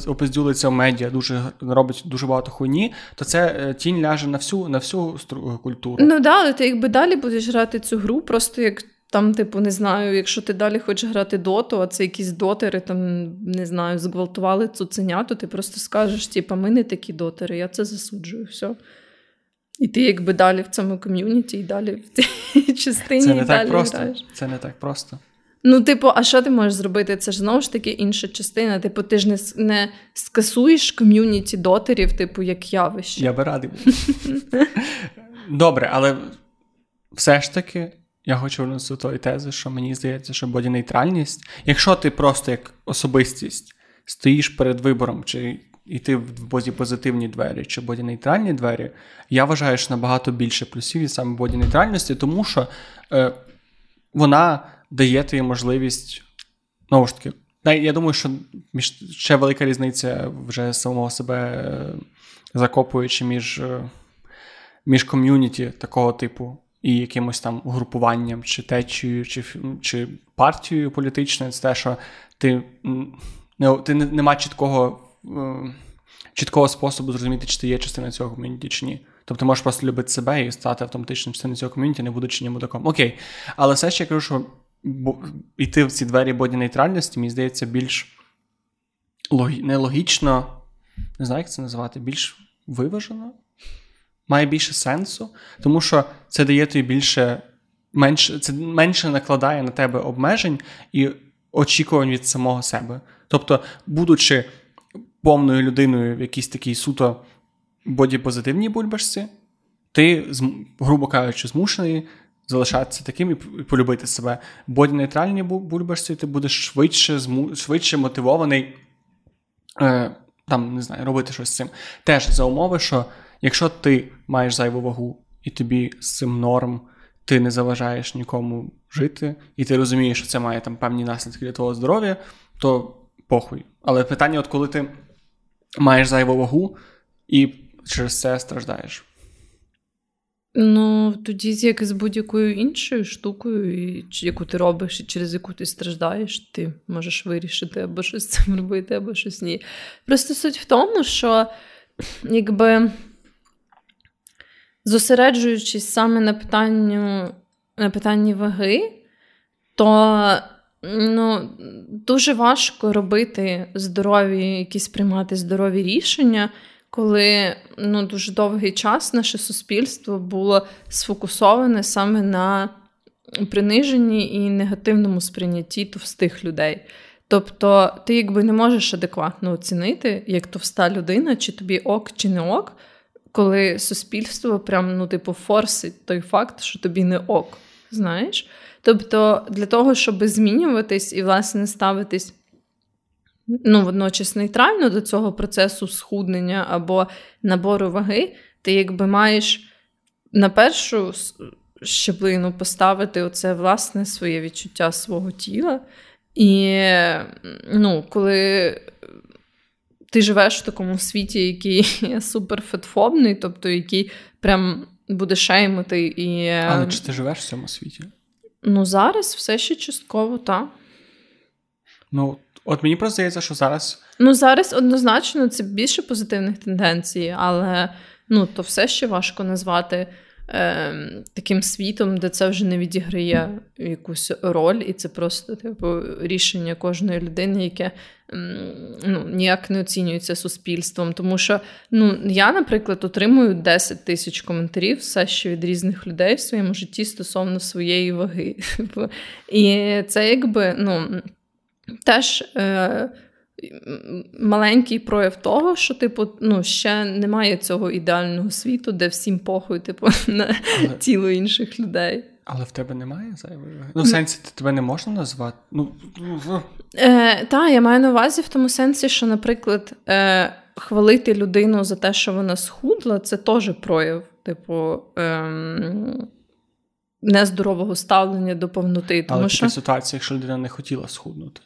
опиздюлиться в медіа, дуже робить дуже багато хуйні, то це тінь ляже на всю культуру. Ну да, але ти якби далі будеш грати цю гру, просто як там, типу, не знаю, якщо ти далі хочеш грати доту, а це якісь дотери, там, не знаю, зґвалтували цуценя, то ти просто скажеш, типу, ми не такі дотери, я це засуджую, все. І ти якби далі в цьому ком'юніті, і далі в цій частині, це не і так далі просто. Граєш. Це не так просто. Ну, типу, а що ти можеш зробити? Це ж, знову ж таки, інша частина. Типу, ти ж не скасуєш ком'юніті дотерів, типу, як явище. Я би радий був. Добре, але все ж таки, я хочу вернутися до тої тези, що мені здається, що боді-нейтральність, якщо ти просто як особистість стоїш перед вибором, чи йти в боді-позитивні двері, чи боді-нейтральні двері, я вважаю, що набагато більше плюсів від саме боді-нейтральності, тому що вона дає тобі можливість, знову ж таки, я думаю, що ще велика різниця вже самого себе закопуючи між ком'юніті такого типу і якимось там угрупуванням, чи течією, чи партією політичною, це те, що ти нема чіткого способу зрозуміти, чи ти є частиною цього ком'юніті, чи ні. Тобто ти можеш просто любити себе і стати автоматичним частиною цього ком'юніті, не будучи ні мудаком. Окей, але все ще я кажу, що йти в ці двері боді-нейтральності, мені здається, більш нелогічно, не знаю, як це називати, більш виважено, має більше сенсу, тому що це дає тобі менше накладає на тебе обмежень і очікувань від самого себе. Тобто, будучи повною людиною в якійсь такій суто боді-позитивній бульбашці, ти, грубо кажучи, змушений залишатися таким і полюбити себе. В боді-нейтральній бульбашці ти будеш швидше мотивований робити щось з цим. Теж за умови, що якщо ти маєш зайву вагу і тобі з цим норм, ти не заважаєш нікому жити, і ти розумієш, що це має там певні наслідки для твого здоров'я, то похуй. Але питання, от коли ти маєш зайву вагу і через це страждаєш. Ну, тоді як і з будь-якою іншою штукою, яку ти робиш і через яку ти страждаєш, ти можеш вирішити або щось з цим робити, або щось ні. Просто суть в тому, що якби зосереджуючись саме на питанні ваги, то дуже важко робити приймати здорові рішення, коли дуже довгий час наше суспільство було сфокусоване саме на приниженні і негативному сприйнятті товстих людей. Тобто ти не можеш адекватно оцінити, як товста людина, чи тобі ок, чи не ок, коли суспільство прям, форсить той факт, що тобі не ок, знаєш? Тобто для того, щоб змінюватись і, власне, ставитись водночас нейтрально до цього процесу схуднення або набору ваги, ти маєш на першу щеплину поставити оце, власне, своє відчуття свого тіла. І, коли ти живеш в такому світі, який є суперфетфобний, тобто який прям буде шеймити і... Але чи ти живеш в цьому світі? Зараз все ще частково, так. От мені просто здається, що зараз... Зараз однозначно це більше позитивних тенденцій, але то все ще важко назвати таким світом, де це вже не відіграє якусь роль, і це просто рішення кожної людини, яке ніяк не оцінюється суспільством. Тому що я, наприклад, отримую 10 тисяч коментарів все ще від різних людей в своєму житті стосовно своєї ваги. І це теж маленький прояв того, що ще немає цього ідеального світу, де всім похуй на тіло інших людей. Але в тебе немає зайвої ваги? В сенсі, тебе не можна назвати? Так, я маю на увазі в тому сенсі, що, наприклад, хвалити людину за те, що вона схудла, це теж прояв, нездорового ставлення до повноти. Тому але що... така ситуація, якщо людина не хотіла схуднути.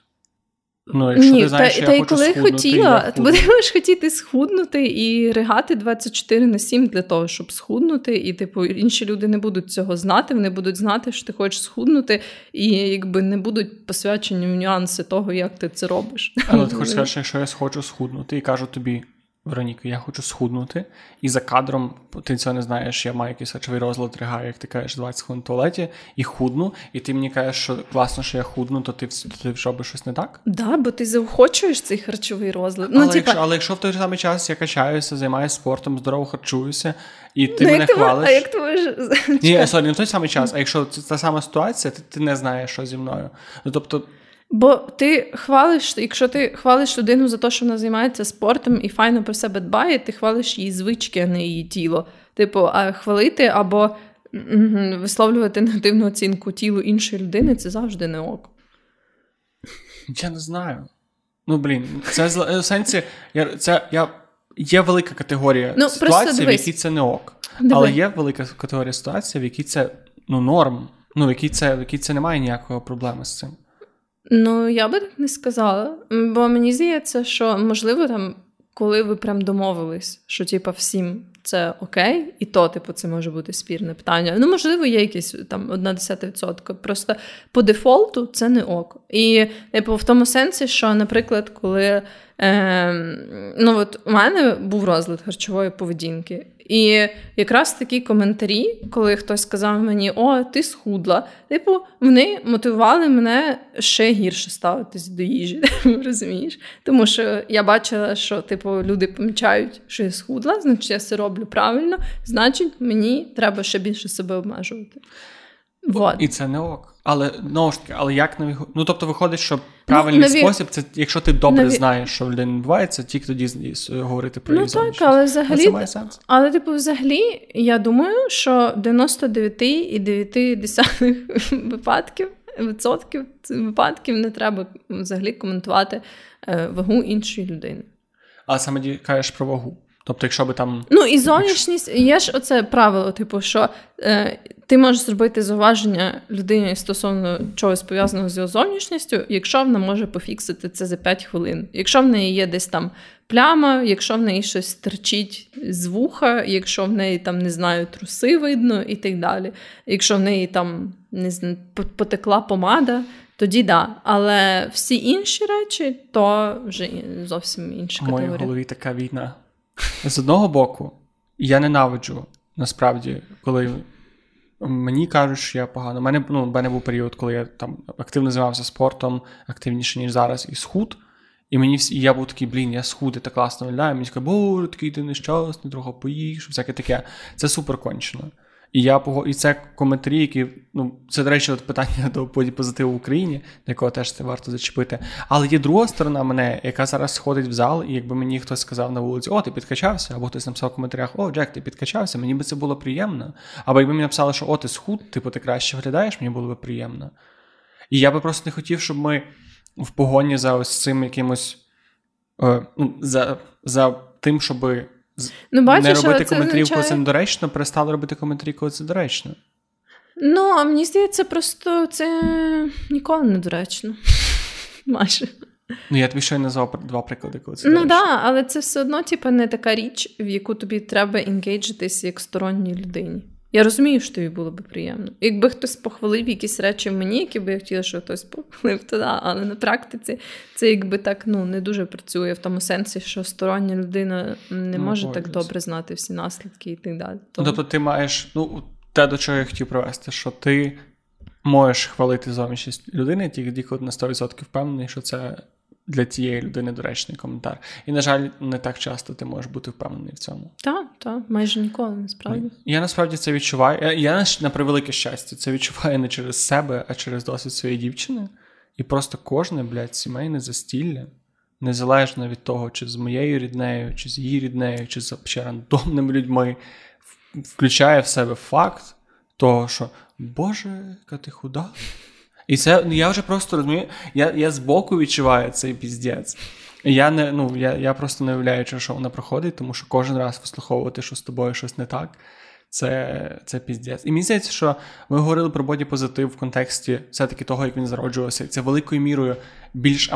Якщо ти знаєш, що я хочу схуднути, ти будеш хотіти схуднути і ригати 24/7 для того, щоб схуднути, і інші люди не будуть цього знати, вони будуть знати, що ти хочеш схуднути, і не будуть посвячені в нюанси того, як ти це робиш. Але ти хочеш сказати, що якщо я хочу схуднути і кажу тобі: Вероніка, я хочу схуднути, і за кадром, ти цього не знаєш, я маю якийсь речовий розлад, ригаю, як ти кажеш, 20 хвилин в туалеті, і худну, і ти мені кажеш, що класно, що я худну, то ти робиш щось не так? Так, бо ти заохочуєш цей харчовий розлад. Але якщо в той самий час я качаюся, займаюся спортом, здорово харчуюся, і ти мене хвалиш... А як ти можеш... Ні, сорі, не в той самий час, а якщо це та сама ситуація, ти не знаєш, що зі мною. Тобто... Бо ти хвалиш, якщо ти хвалиш людину за те, що вона займається спортом і файно про себе дбає, ти хвалиш її звички, а не її тіло. А хвалити або висловлювати негативну оцінку тілу іншої людини – це завжди не ок. Я не знаю. Ну, блін, це в сенсі, є велика категорія ситуацій, в якій це не ок. Дивись. Але є велика категорія ситуацій, в якій це, ну, норм, ну, в якій це немає ніякої проблеми з цим. Ну, я би так не сказала, бо мені здається, що, можливо, там, коли ви прям домовились, що, типа, всім це окей, і то, типу, це може бути спірне питання. Ну, можливо, є якісь, там, 0,1%. Просто по дефолту це не ок. І, типу, в тому сенсі, що, наприклад, коли, ну, от у мене був розлад харчової поведінки, і якраз такі коментарі, коли хтось казав мені, о, ти схудла, типу, вони мотивували мене ще гірше ставитись до їжі, розумієш? Тому що я бачила, що, типу, люди помічають, що я схудла, значить, я все роблю правильно, значить, мені треба ще більше себе обмежувати. Вот. І це не ок. Але, ну, але як навігувати? Ну, тобто, виходить, що правильний спосіб, це якщо ти добре знаєш, що в людині відбувається, тільки тоді говорити про її зовнішність. Ну, так, але взагалі, але, типу, взагалі, я думаю, що 99,9% випадків не треба взагалі коментувати вагу іншої людини. А саме ти кажеш про вагу. Тобто, якщо би там... Ну, і зовнішність, є ж оце правило, типу, що ти можеш зробити зауваження людині стосовно чогось пов'язаного з його зовнішністю, якщо вона може пофіксити це за 5 хвилин. Якщо в неї є десь там пляма, якщо в неї щось терчить з вуха, якщо в неї там, не знаю, труси видно і так далі. Якщо в неї там, не знаю, потекла помада, тоді да. Але всі інші речі, то вже зовсім інша категорія. В моїй голові така війна. З одного боку, я ненавиджу, насправді, коли мені кажуть, що я погано. У мене був період, коли я там активно займався спортом, активніше, ніж зараз, і схуд. І я був такий, блін, я схуд, і так класно виглядаю. Мені сказали, боже, такий ти нещасний, трохи поїж, всяке таке. Це супер кончено. І це коментарі, які, ну, це, до речі, от питання до позитиву в Україні, до якого теж це варто зачепити. Але є друга сторона мене, яка зараз сходить в зал, і якби мені хтось сказав на вулиці, о, ти підкачався, або хтось написав в коментарях, о, Джек, ти підкачався, мені би це було приємно. Або якби мені написали, що, о, ти схуд, типу, ти краще виглядаєш, мені було би приємно. І я би просто не хотів, щоб ми в погоні за ось цим якимось, за тим, щоби... Ну, бачу, не робити коментарів, коли це недоречно, перестали робити коментарі, коли це доречно. Ну, а мені здається, просто це ніколи недоречно. Майже. Ну, я тобі щойно назвав два приклади, коли це доречно. Ну, так, але це все одно, типу, не така річ, в яку тобі треба енгейджитись як сторонній людині. Я розумію, що тобі було б приємно. Якби хтось похвалив якісь речі в мені, які би я хотіла, щоб хтось похвалив, то да, але на практиці це якби так, ну, не дуже працює в тому сенсі, що стороння людина не може так добре знати всі наслідки і так далі. Тому... Тобто ти маєш, ну, те, до чого я хотів привести, що ти можеш хвалити зовнішність людини, тільки коли на 100% впевнений, що це для тієї людини доречний коментар. І, на жаль, не так часто ти можеш бути впевнений в цьому. Так, майже ніколи, насправді. Я, насправді, це відчуваю. Я, на превелике щастя, це відчуваю не через себе, а через досвід своєї дівчини. І просто кожне, блядь, сімейне застілля, незалежно від того, чи з моєю ріднею, чи з її ріднею, чи з ще рандомними людьми, включає в себе факт того, що «Боже, яка ти худа». І це, я вже просто розумію, я збоку відчуваю цей піздець. Я просто не уявляю, що вона проходить, тому що кожен раз вислуховувати, що з тобою щось не так, це піздець. І мені здається, що ми говорили про бодіпозитив в контексті все-таки того, як він зароджувався. Це великою мірою більш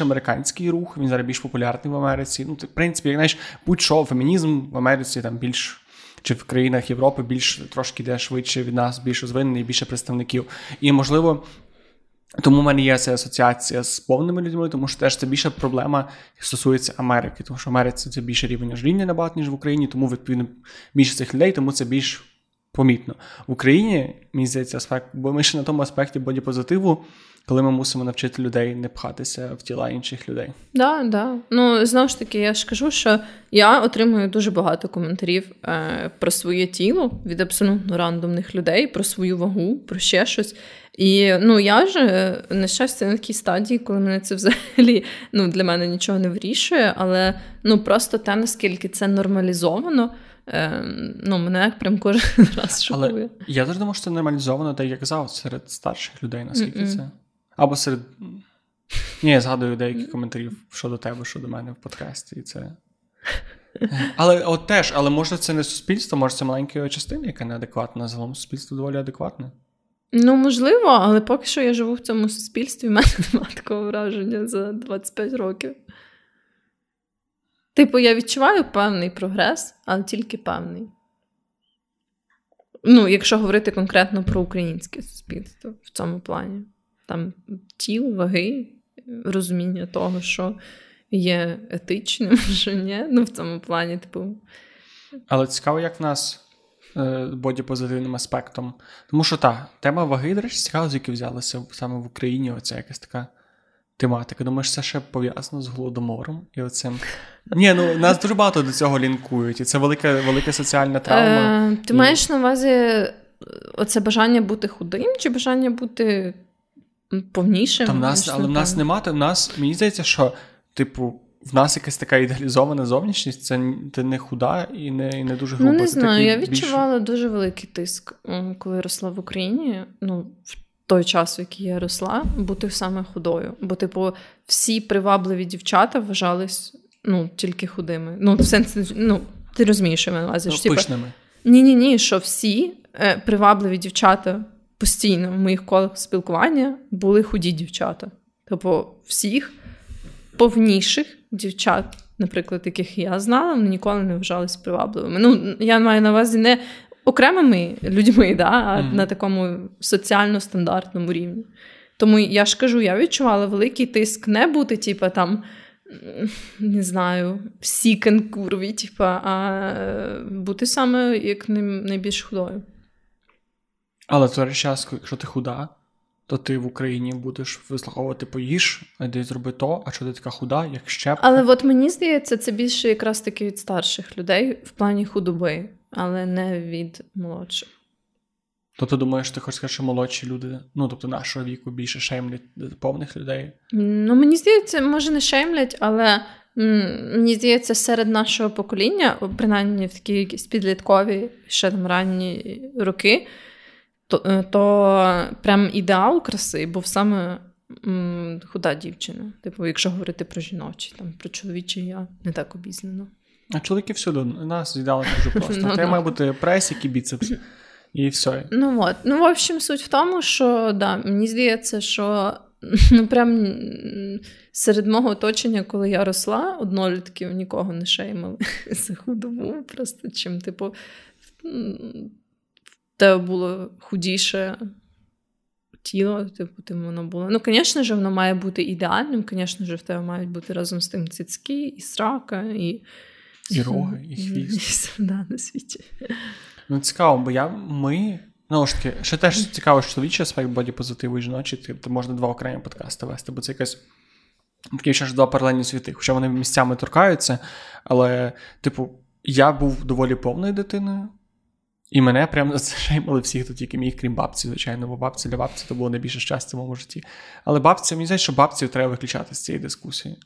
американський рух, він зараз більш популярний в Америці. Ну, в принципі, як знаєш, будь-що фемінізм в Америці там більш... чи в країнах Європи більш трошки йде швидше від нас, більш розвинений, більше представників. І, можливо, тому в мене є ця асоціація з повними людьми, тому що теж це більша проблема стосується Америки, тому що в Америці це більше рівень ожиріння набагато, ніж в Україні, тому, відповідно, більше цих людей, тому це більш помітно. В Україні, мені здається, аспект, бо ми ще на тому аспекті бодіпозитиву, коли ми мусимо навчити людей не пхатися в тіла інших людей. Да. Ну, знову ж таки, я ж кажу, що я отримую дуже багато коментарів про своє тіло від абсолютно рандомних людей, про свою вагу, про ще щось. І, ну, я ж, на щастя, на такій стадії, коли мене це взагалі, ну, для мене нічого не вирішує, але, ну, просто те, наскільки це нормалізовано, ну, мене прям кожен раз шокує. Але я завжди думав, що це нормалізовано, так як казав, серед старших людей, наскільки це... Або серед Ні, я згадую деякі коментарі щодо тебе, щодо мене в подкасті, і це... Але от теж, але може це не суспільство, може це маленька частина, яка неадекватна, загалом суспільство доволі адекватне. Ну, можливо, але поки що я живу в цьому суспільстві, в мене немає такого враження за 25 років. Типу, я відчуваю певний прогрес, але тільки певний. Ну, якщо говорити конкретно про українське суспільство в цьому плані. Там тіл, ваги, розуміння того, що є етичним, що ні. Ну, в цьому плані, типу... Але цікаво, як в нас бодіпозитивним аспектом. Тому що, та, тема ваги, до речі, цікаво, з якої взялася саме в Україні оця якась така тематика. Думаєш, це ще пов'язано з Голодомором і оцим... Ні, ну, нас дуже багато до цього лінкують, і це велика, велика соціальна травма. Ти маєш на увазі оце бажання бути худим, чи бажання бути повнішим? Там нас, але в нас нема, то в нас, мені здається, що, типу, в нас якась така ідеалізована зовнішність, це ти не худа і не дуже груба. Ну, не знаю, я відчувала дуже великий тиск, коли росла в Україні, ну, в той час, в який я росла, бути саме худою. Бо, типу, всі привабливі дівчата вважались, ну, тільки худими. Ну, в сенсі, ну, ти розумієш, що я маю на увазі. Ну, пишними. Ні-ні-ні, що всі привабливі дівчата постійно в моїх колах спілкування були худі дівчата. Тобто всіх повніших дівчат, наприклад, яких я знала, вони ніколи не вважались привабливими. Ну, я маю на увазі не окремими людьми, да, а на такому соціально-стандартному рівні. Тому я ж кажу, я відчувала великий тиск не бути, типа, там, не знаю, всі кенкурві, типа, а бути саме як найбільш худою. Але в той час, якщо ти худа, то ти в Україні будеш вислуховувати поїж, де зроби то, а що ти така худа, як щепка. Але от мені здається, це більше якраз таки від старших людей в плані худоби, але не від молодших. Тобто думаєш, ти хочеш сказати, що молодші люди, ну, тобто нашого віку, більше шеймлять повних людей? Ну, мені здається, може не шеймлять, але мені здається, серед нашого покоління, принаймні в такі якісь підліткові, ще там ранні роки, то прям ідеал краси був саме худа дівчина. Типу, якщо говорити про жіночі, там, про чоловічі, я не так обізнана. А чоловіки всюди, нас ідеал дуже просто. Треба має бути пресік і біцепс. І все. Ну, от. Ну, в общем, суть в тому, що, да, мені здається, що, ну, прям серед мого оточення, коли я росла, однолітків нікого не шеймали за худобу. Просто чим, типу, те було худіше тіло, типу, тим воно було. Ну, звісно ж, воно має бути ідеальним, звісно ж, в тебе мають бути разом з тим цицьки, і срака, і роги, і хвіст. Да, на світі. Ну, цікаво, бо ну, ж таки, ще теж цікаво, що чоловічий аспект бодіпозитиву і жіночі, тобто можна два окремі подкасти вести, бо це якась такі ще ж два паралельні світи, хоча вони місцями торкаються, але, типу, я був доволі повною дитиною, і мене прямо зашеймали всіх, хто тільки міг, крім бабці, звичайно, бо бабці для бабці то було найбільше щастя в моєму житті. Але бабці, мені здається, що бабців треба виключати з цієї дискусії.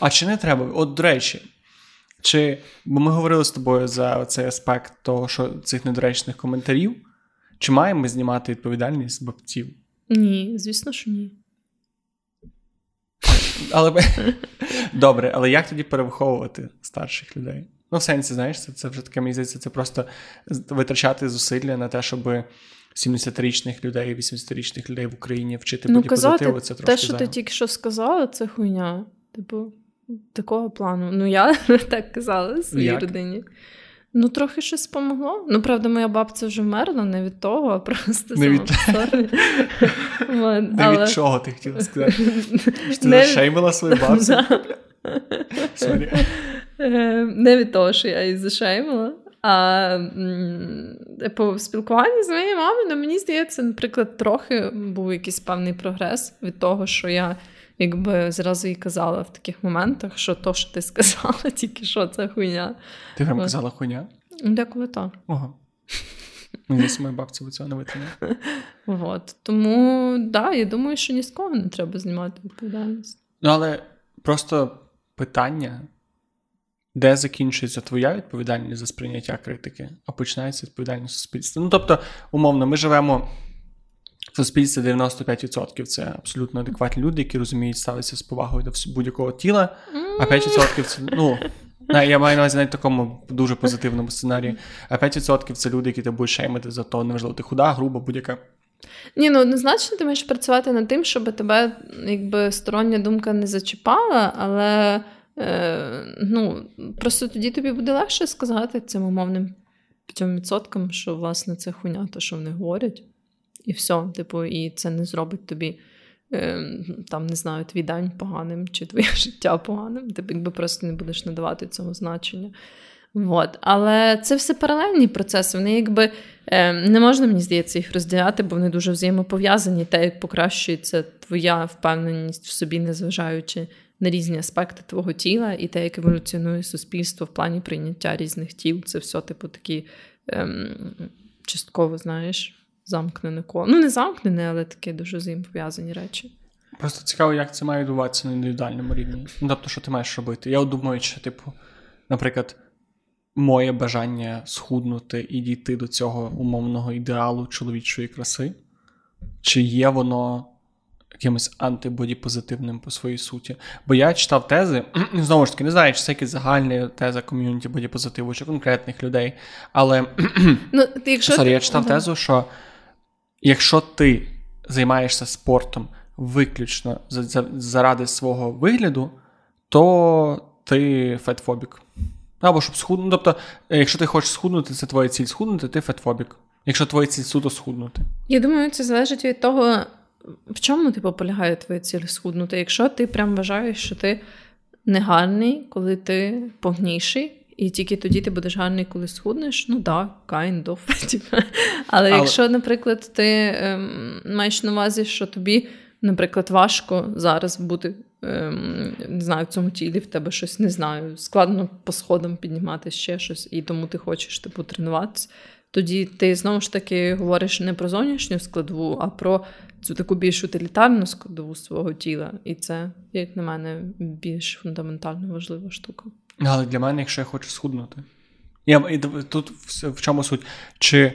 А чи не треба? От, до речі, чи, бо ми говорили з тобою за цей аспект того, що цих недоречних коментарів, чи маємо ми знімати відповідальність бабців? Ні, звісно, що ні. Але добре, але як тоді перевиховувати старших людей? Ну, в сенсі, знаєш, це вже таке, мені здається, це просто витрачати зусилля на те, щоб 70-річних людей, 80-річних людей в Україні вчити бодіпозитиву. Це трошки те, що ти тільки що сказала, це хуйня. Типу, такого плану. Ну, я так казала своїй родині. Ну, трохи щось помогло. Ну, правда, моя бабця вже вмерла, не від того, а просто не від чого ти хотіла сказати? Що ти зашеймила свою бабцю? Сорі. Не від того, що я її зашеймила, а по спілкуванню з моєю мамою, ну, мені здається, наприклад, трохи був якийсь певний прогрес від того, що я якби зразу їй казала в таких моментах, що то, що ти сказала, тільки що це хуйня. Ти прям казала хуйня? Деколи так. Ого. Десь моя бабця цього не витримала. Вот. Тому, так, да, я думаю, що ні з кого не треба знімати відповідальність. Ну, але просто питання... Де закінчується твоя відповідальність за сприйняття критики, а починається відповідальність суспільства. Ну, тобто, умовно, ми живемо суспільстві 95% це абсолютно адекватні люди, які розуміють, ставляться з повагою до будь-якого тіла, а 5% це, ну, я маю на увазі навіть в такому дуже позитивному сценарії, а 5% це люди, які ти будеш шеймити за то, неважливо, ти худа, груба, будь-яка. Ні, ну однозначно ти маєш працювати над тим, щоб тебе, якби, стороння думка не зачіпала, але ну, просто тоді тобі буде легше сказати цим умовним 5%, що, власне, це хуйня, те, що вони говорять, і все, типу, і це не зробить тобі, там, не знаю, твій день поганим, чи твоє життя поганим, ти, якби, просто не будеш надавати цього значення. Вот. Але це все паралельні процеси, вони, якби, не можна, мені здається, їх розділяти, бо вони дуже взаємопов'язані, те, як покращується твоя впевненість в собі, незважаючи на різні аспекти твого тіла, і те, як еволюціонує суспільство в плані прийняття різних тіл, це все, типу, такі частково, знаєш, замкнене коло. Ну, не замкнене, але таке дуже взаємопов'язані речі. Просто цікаво, як це має відбуватися на індивідуальному рівні. Ну, тобто, що ти маєш робити? Я думаю, що, типу, наприклад, моє бажання схуднути і дійти до цього умовного ідеалу чоловічої краси, чи є воно якимось антибодіпозитивним по своїй суті? Бо я читав тези, знову ж таки, не знаю, чи це якась загальна теза ком'юніті бодіпозитиву, чи конкретних людей, але я читав тезу, що якщо ти займаєшся спортом виключно заради свого вигляду, то ти фетфобік. Або щоб схуднути. Тобто, якщо ти хочеш схуднути, це твоя ціль схуднути, ти фетфобік. Якщо твоя ціль суто схуднути. Я думаю, це залежить від того, в чому, типу, полягає твоя ціль схуднути. Якщо ти прям вважаєш, що ти не гарний, коли ти повніший, і тільки тоді ти будеш гарний, коли схуднеш, ну да, kind of. Але якщо, наприклад, ти маєш на увазі, що тобі, наприклад, важко зараз бути, не знаю, в цьому тілі в тебе щось, не знаю, складно по сходам піднімати ще щось, і тому ти хочеш, типу, тренуватися, тоді ти, знову ж таки, говориш не про зовнішню складову, а про цю таку більш утилітарну складову свого тіла. І це, як на мене, більш фундаментально важлива штука. Але для мене, якщо я хочу схуднути. Тут в чому суть? Чи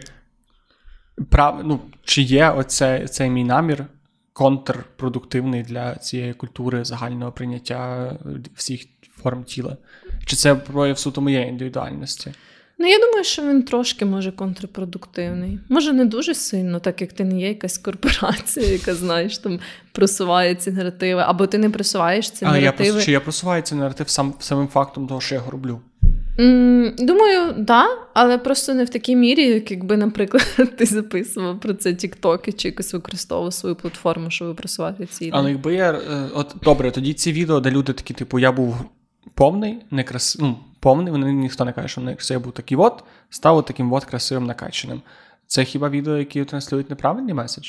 є цей мій намір контрпродуктивний для цієї культури загального прийняття всіх форм тіла? Чи це прояв суто моєї індивідуальності? Ну, я думаю, що він трошки, може, контрпродуктивний. Може, не дуже сильно, так як ти не є якась корпорація, яка, знаєш, там просуває ці наративи, або ти не просуваєш ці наративи. Чи я просуваю цей наратив самим фактом того, що я його роблю? Думаю, да, але просто не в такій мірі, як якби, наприклад, ти записував про це тіктоки чи якось використовував свою платформу, щоб просувати ці ідеї. Але якби я... Добре, тоді ці відео, де люди такі, типу, я був повний, некрасивий, вони ніхто не каже, що я був такий став таким красивим накачаним. Це хіба відео, які транслюють неправильний меседж?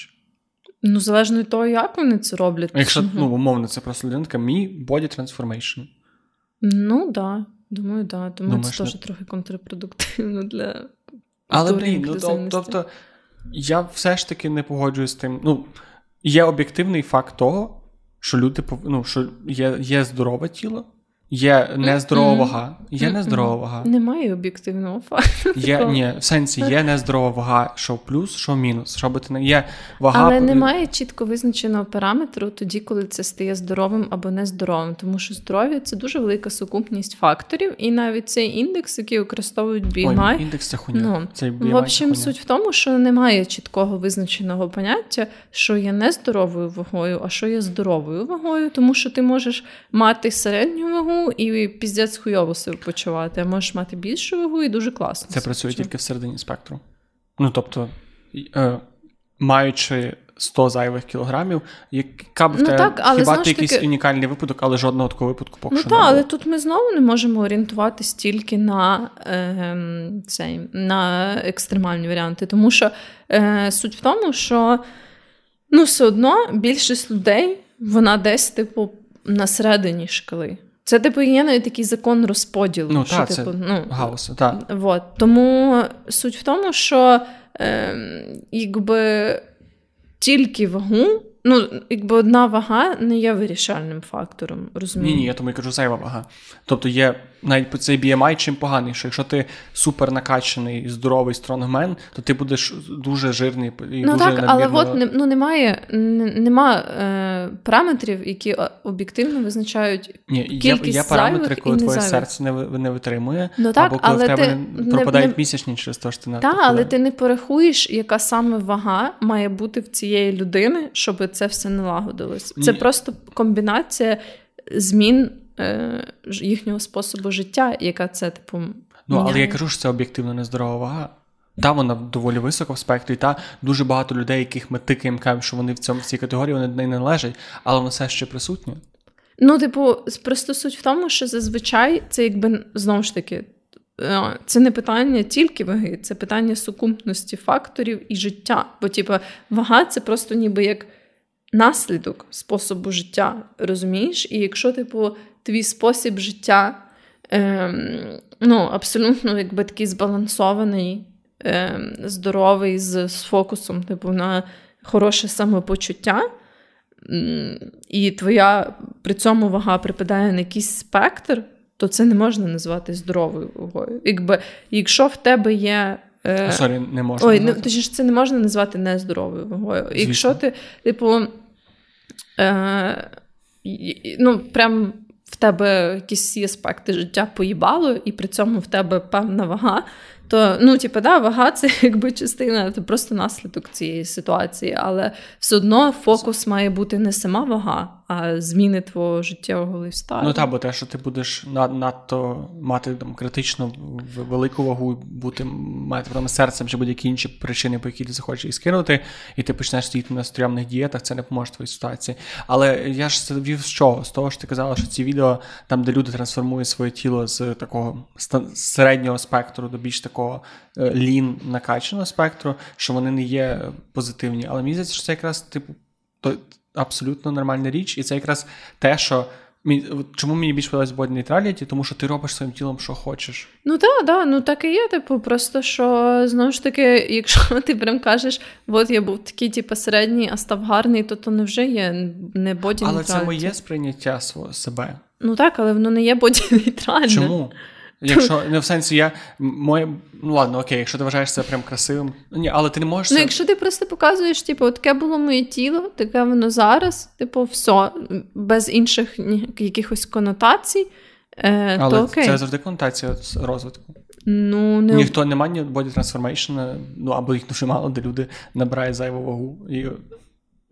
Ну, залежно від того, як вони це роблять. Якщо, умовно, це просто людинка, мій body transformation. Ну, да. Думаю, да. Думаю, це теж трохи контрпродуктивно для... Але, тобто, я все ж таки не погоджуюсь з тим. Ну, є об'єктивний факт того, що люди, що є здорове тіло, є нездорова вага. Є нездорова вага. Немає об'єктивного факту. Ні, в сенсі, є нездорова вага, що плюс, що мінус. Є вага... Але немає чітко визначеного параметру тоді, коли це стає здоровим або нездоровим. Тому що здоров'я – це дуже велика сукупність факторів. І навіть цей індекс, який використовують BMI... Ой, індекс – це хуйня. В общем, суть в тому, що немає чіткого визначеного поняття, що є нездоровою вагою, а що є здоровою вагою. Тому що ти можеш мати середню вагу, і піздець хуйово себе почувати. А можеш мати більшу вагу і дуже класно. Це працює тільки в середині спектру. Ну, тобто, маючи 100 зайвих кілограмів, яка б в тебе, хіба ти якийсь унікальний випадок, але жодного такого випадку поки що не було. Але тут ми знову не можемо орієнтуватись тільки на екстремальні варіанти. Тому що суть в тому, що все одно більшість людей, вона десь, типу, на середині шкали. Це, типу, є навіть такий закон розподілу. Ну, так, типу, гаусу, так. Вот. Тому суть в тому, що якби тільки вагу Ну, якби одна вага не є вирішальним фактором, розумієш? Ні, я тому і кажу, зайва вага. Тобто є навіть цей BMI чим поганий, що якщо ти супер накачаний, здоровий стронгмен, то ти будеш дуже жирний і дуже надмірно. Ну так, але от ну, немає параметрів, які об'єктивно визначають кількість зайвих і незайвих. Є параметри, коли твоє серце не витримує, ну, так, або коли в тебе пропадають місячні через те, що ти надто. Так, але ти не порахуєш, яка саме вага має бути в цієї людини, щоб це все налагодилось. Це просто комбінація змін їхнього способу життя, яка це, типу, міняє. Ну, але я кажу, що це об'єктивно нездорова вага. Та вона доволі висока в спектрі, та дуже багато людей, яких ми тикаємо, кажемо, що вони в цій категорії, вони до неї не належать, але вона все ще присутня. Ну, типу, просто суть в тому, що зазвичай це, якби, знову ж таки, це не питання тільки ваги, це питання сукупності факторів і життя. Бо, типу, вага – це просто ніби як наслідок способу життя, розумієш? І якщо, типу, твій спосіб життя, ну, абсолютно, якби, такий збалансований, здоровий, з фокусом, типу, на хороше самопочуття, і твоя при цьому вага припадає на якийсь спектр, то це не можна назвати здоровою вагою. Якби, якщо в тебе є... не можна. Ой, ну, точніше, це не можна назвати нездоровою вагою. Звісно. Якщо ти, типу, ну, прям в тебе якісь аспекти життя поїбало, і при цьому в тебе певна вага, то, ну, типу, да, вага – це, якби, частина, це просто наслідок цієї ситуації, але все одно фокус має бути не сама вага, а зміни твого життєвого лайфстайлу. Ну, так, бо те, що ти будеш надто мати там, критично велику вагу, мати проблеми з серцем, чи будь-які інші причини, по які ти захочеш її скинути, і ти почнеш сидіти на стрімних дієтах, це не поможе твоїй ситуації. Але я ж це вів з чого? З того, що ти казала, що ці відео, там, де люди трансформують своє тіло з такого середнього спектру до більш такого лін накачаного спектру, що вони не є позитивні. Але мені здається, що це якраз, типу, абсолютно нормальна річ, і це якраз те, що чому мені більше подобається body neutrality, тому що ти робиш своїм тілом, що хочеш. Ну так, да, ну так і є, типу, просто що, знову ж таки, якщо ти прям кажеш, от я був такий, типу, середній, а став гарний, то невже є не body neutrality. Але це моє сприйняття себе. Ну так, але воно не є body neutrality. Чому? Якщо, не в сенсі, ну ладно, окей, якщо ти вважаєш це прям красивим, ні, але ти не можеш... Ну, якщо ти просто показуєш, типу, таке було моє тіло, таке воно зараз, типу, все, без інших якихось конотацій, але то окей. Але це завжди конотація розвитку. Ну, не... Ніхто не має body transformation, ну, або їх дуже мало, де люди набирають зайву вагу і...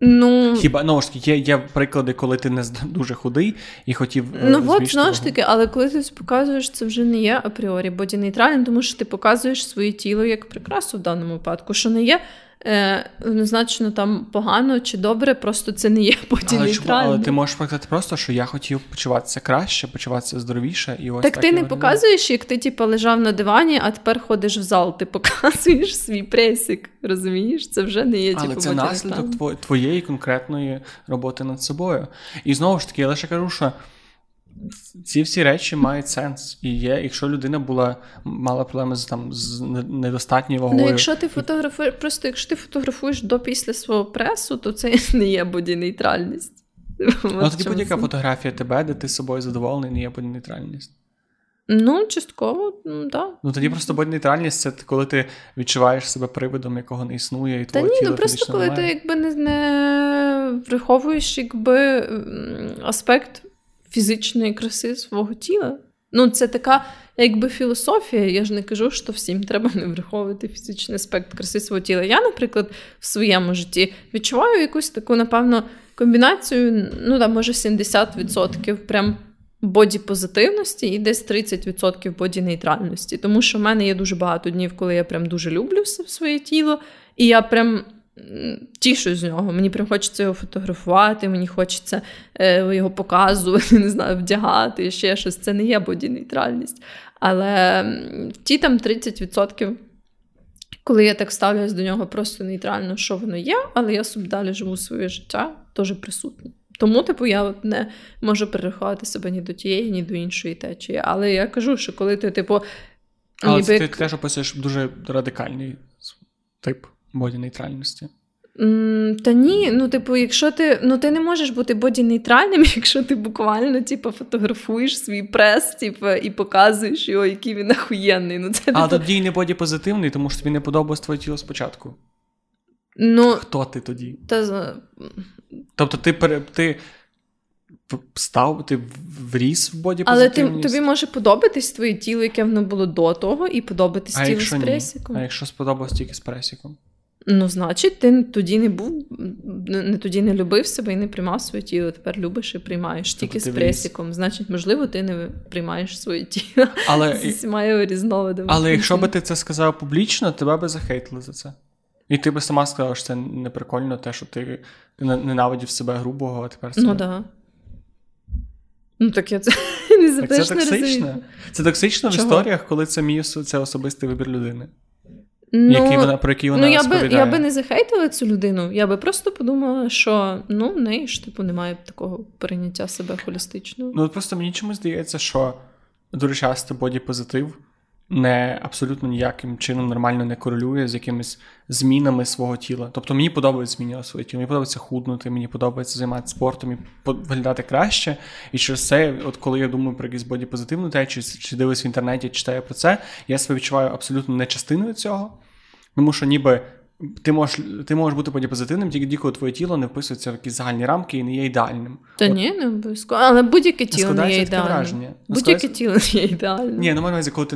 Ну, хіба, ну, є приклади, коли ти не дуже худий і хотів збільшити. Ну, от, знову ж таки, але коли ти показуєш, це вже не є апріорі бодінейтральним, тому що ти показуєш своє тіло як прикрасу в даному випадку, що не є однозначно там погано чи добре, просто це не є бодінейтральним. Але ти можеш показати просто, що я хотів почуватися краще, почуватися здоровіше. І ось так ти не показуєш, як ти, типу, лежав на дивані, а тепер ходиш в зал, ти показуєш свій пресик. Розумієш? Це вже не є, типу, бодінейтральним. Але це наслідок твоєї конкретної роботи над собою. І знову ж таки, я лише кажу, що ці всі речі мають сенс. І є, якщо людина мала проблеми з недостатньою вагою. Ну, якщо ти фотографуєш, просто якщо ти фотографуєш до-після свого пресу, то це не є бодінейтральність. Ну, тоді будь-яка фотографія тебе, де ти з собою задоволений, не є бодінейтральність. Ну, частково, ну, так. Да. Ну, тоді просто бодінейтральність – це коли ти відчуваєш себе привидом, якого не існує, і твоє тіло фізично немає. Та ні, ну, просто коли ти, якби, не враховуєш, якби, аспект фізичної краси свого тіла. Ну, це така, якби, філософія. Я ж не кажу, що всім треба не враховувати фізичний аспект краси свого тіла. Я, наприклад, в своєму житті відчуваю якусь таку, напевно, комбінацію, ну, там, може, 70% прям боді-позитивності і десь 30% боді-нейтральності. Тому що в мене є дуже багато днів, коли я прям дуже люблю своє тіло, і я прям тішу з нього, мені прям хочеться його фотографувати, мені хочеться його показувати, не знаю, вдягати, ще щось. Це не є бодінейтральність. Але ті там 30%, коли я так ставлюсь до нього просто нейтрально, що воно є, але я собі далі живу своє життя, теж присутнє. Тому, типу, я от не можу перерахувати себе ні до тієї, ні до іншої течії. Але я кажу, що коли ти, типу... Але ніби... ти теж описуєш дуже радикальний тип боді-нейтральності. Та ні, ну, типу, якщо ти... Ну, ти не можеш бути боді-нейтральним, якщо ти буквально, типу, фотографуєш свій прес, типу, і показуєш його, який він ахуєнний. Ну, це, а типу... тоді не боді-позитивний, тому що тобі не подобалось твоє тіло спочатку. Ну... Хто ти тоді? Та... Тобто ти став, ти вріс в боді-позитивність? Але тобі може подобатись твоє тіло, яке воно було до того, і подобатись тіло з пресіком. А якщо сподобалось тільки з пресіком? Ну, значить, ти тоді не був, тоді не любив себе і не приймав своє тіло. Тепер любиш і приймаєш тільки з пресіком. Значить, можливо, ти не приймаєш своє тіло. Але якщо би ти це сказав публічно, тебе би захейтили за це. І ти би сама сказала, що це не прикольно, те, що ти ненавидів себе грубого, а тепер себе. Ну, так. Ну, так я це не за те, що не розумію. Це токсично в історіях, коли це мій особистий вибір людини. Я би не захейтила цю людину, я би просто подумала, що в неї ж типу немає такого прийняття себе холістичного. Ну просто мені чомусь здається, що дуже часто боді-позитив не абсолютно ніяким чином нормально не корелює з якимись змінами свого тіла. Тобто мені подобається змінювати своє тіло, мені подобається худнути, мені подобається займатися спортом і виглядати краще. І через це, от коли я думаю про якийсь боді-позитивну течію, чи дивлюсь в інтернеті, читаю про це, я себе відчуваю абсолютно не частиною цього. Тому що ніби ти можеш бути боді-позитивним, тільки коли твоє тіло не вписується в якісь загальні рамки і не є ідеальним. Ні, не обов'язково. Але будь-яке тіло не є ідеальним. Будь-яке тіло не є ідеальним. Ні, ну маю на увазі, коли ти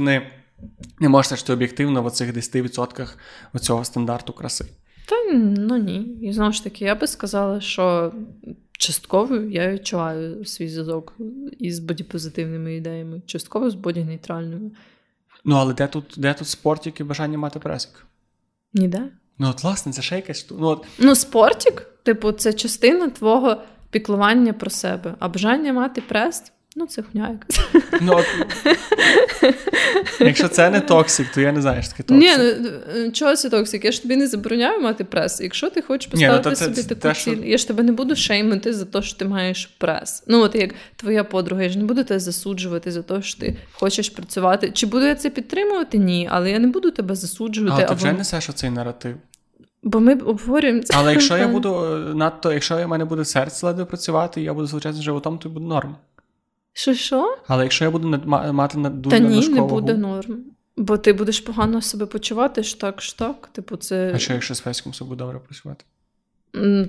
не можеш сказати об'єктивно в оцих 10% оцього стандарту краси. Та, ну ні. І знову ж таки, я би сказала, що частково я відчуваю свій зв'язок із боді-позитивними ідеями, частково з боді-нейтральними. Ну, але де тут спортик і бажання мати пресик? Ніде. Ну, от, власне, це ще якась... Ну, спортик, типу, це частина твого піклування про себе, а бажання мати прес... Ну, це хуйняк. Ну, якщо це не токсик, то я не знаю, що таке токсик. Ні, ну, чого це токсик? Я ж тобі не забороняю мати прес. Якщо ти хочеш поставити собі таку ціль, я ж тебе не буду шеймити за те, що ти маєш прес. Ну, от як твоя подруга, я ж не буду тебе засуджувати за те, що ти хочеш працювати. Чи буду я це підтримувати? Ні, але я не буду тебе засуджувати. А ти вже несеш оцей наратив. Бо ми обговорюємо це. Але якщо я буду надто, якщо в мене буде серце ледве працювати, я буду звучатися животом, то буде норм. Що? Але якщо я буду мати дуже надлишкову... Та ні, не буде норм. Бо ти будеш погано себе почувати, ж так. Типу, це... А що, якщо з песьком собі добре працювати?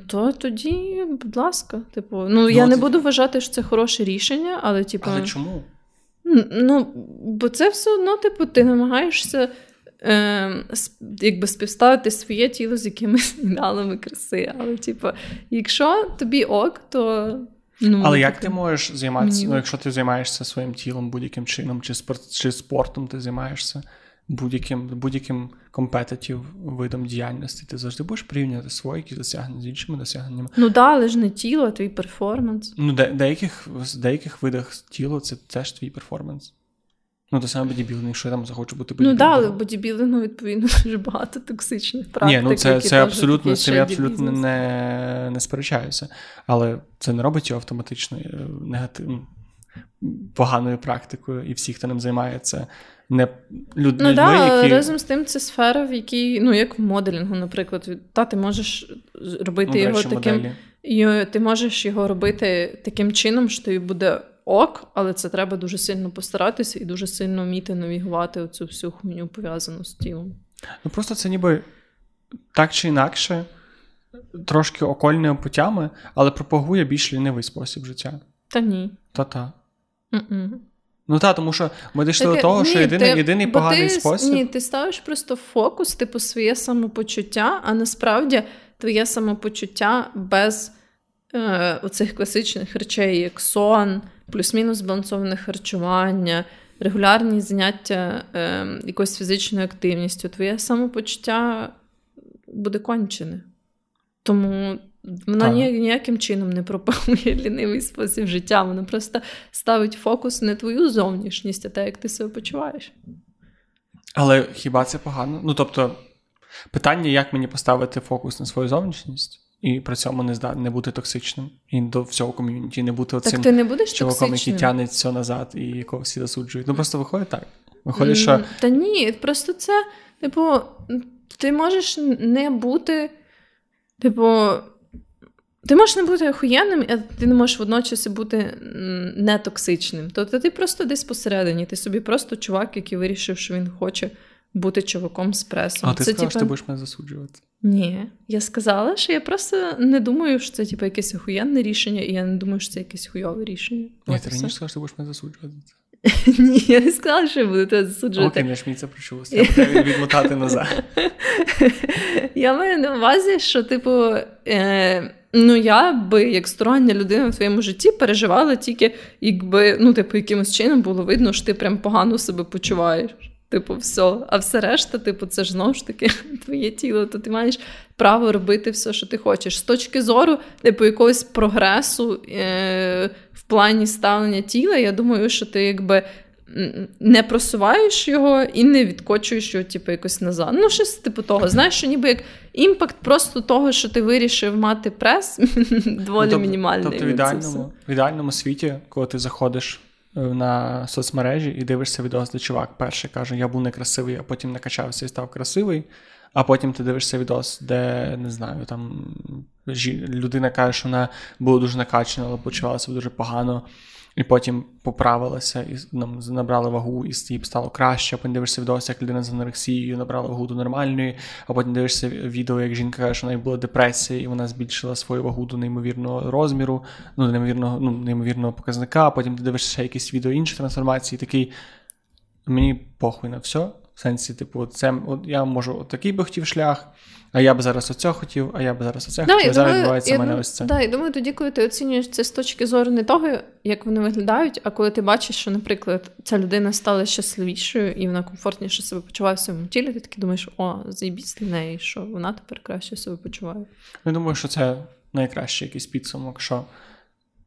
То тоді, будь ласка. Типу, не буду вважати, що це хороше рішення, але типу... Але чому? Ну, бо це все одно, типу, ти намагаєшся якби співставити своє тіло з якимись ідеалами краси. Але, типу, якщо тобі ок, то... Але як ти можеш займатися, якщо ти займаєшся своїм тілом будь-яким чином, чи спортом ти займаєшся будь-яким компетитив видом діяльності, ти завжди будеш порівнювати свої якісь досягнення з іншими досягненнями. Ну да, але ж не тіло, а твій перформанс. Ну, в деяких видах тіло це теж твій перформанс. Ну, то саме бодібілдинг, що я там захочу бути бодібілдингом. Ну, да, але в бодібілдингу, відповідно, дуже багато токсичних практик. Ні, ну, це абсолютно, я абсолютно не сперечаюся. Але це не робить його автоматично негативним, поганою практикою. І всі, хто ним займається, не людьми, які... Ну, так, але разом з тим, це сфера, в якій, як в моделінгу, наприклад. Ти можеш робити його таким... Ти можеш його робити таким чином, що тобі буде... ок, але це треба дуже сильно постаратися і дуже сильно вміти навігувати оцю всю хуйню, пов'язану з тілом. Ну просто це ніби так чи інакше, трошки окольними путями, але пропагує більш лінивий спосіб життя. Та ні. Та-та. Ну так, тому що ми дійшли до того, що єдиний поганий спосіб... Ні, ти ставиш просто фокус, типу, своє самопочуття, а насправді твоє самопочуття без оцих класичних речей, як сон, плюс-мінус збалансоване харчування, регулярні заняття якоюсь фізичною активністю, твоє самопочуття буде кончене. Тому воно ніяким чином не пропагує лінивий спосіб життя, воно просто ставить фокус не твою зовнішність, а те, як ти себе почуваєш. Але хіба це погано? Ну, тобто, питання, як мені поставити фокус на свою зовнішність? І при цьому не бути токсичним. І до всього ком'юніті не бути оцим чуваком, який тягне все назад і якого всі засуджують. Ну просто виходить так. Виходить, що... Та ні, просто це, типу, ти можеш не бути Типу, ти можеш не бути охуєнним, а ти не можеш водночас бути нетоксичним. Тобто ти просто десь посередині, ти собі просто чувак, який вирішив, що він хоче бути чуваком з пресом. А ти сказала, що ти будеш мене засуджувати? Ні. Я сказала, що я просто не думаю, що це типу, якесь охуєнне рішення, і я не думаю, що це якесь хуйове рішення. Ні, ти раніше сказала, що ти будеш мене засуджувати. Ні, я не сказала, що я буду тебе засуджувати. Окей, мені ж мені це прочулося. Я буду відмотати назад. Я маю на увазі, що, типу, ну, я би, як стороння людина в твоєму житті, переживала тільки, якби, ну, типу, якимось чином було видно, що ти прям погано себе почуваєш. Типу, все. А все решта, типу, це ж знову ж таки твоє тіло, то ти маєш право робити все, що ти хочеш. З точки зору, типу, якогось прогресу в плані ставлення тіла, я думаю, що ти, якби, не просуваєш його і не відкочуєш його, типу, якось назад. Ну, щось, типу, того. Знаєш, що ніби як імпакт просто того, що ти вирішив мати прес, доволі мінімальний. Тобто, в ідеальному світі, коли ти заходиш на соцмережі і дивишся відос, де чувак перший каже, я був некрасивий, а потім накачався і став красивий, а потім ти дивишся відос, де, не знаю, там людина каже, що вона була дуже накачана, але почувалася дуже погано, і потім поправилася, і набрала вагу, і їй стало краще, а потім дивишся відос, як людина з анорексією набрала вагу до нормальної, а потім дивишся відео, як жінка каже, що в неї була депресія, і вона збільшила свою вагу до неймовірного розміру, ну, неймовірного показника, а потім ти дивишся ще якісь відео інші трансформації, такий, мені похуй на все, в сенсі, типу, це, от я можу от такий би хотів шлях, а я б зараз оце хотів, а я б зараз оце хотів, зараз відбувається в мене ось це. Так, я думаю, тоді, коли ти оцінюєш це з точки зору не того, як вони виглядають, а коли ти бачиш, що, наприклад, ця людина стала щасливішою і вона комфортніше себе почуває в своєму тілі, ти таки думаєш, о, заєбісь для неї, що вона тепер краще себе почуває. Я думаю, що це найкращий якийсь підсумок, що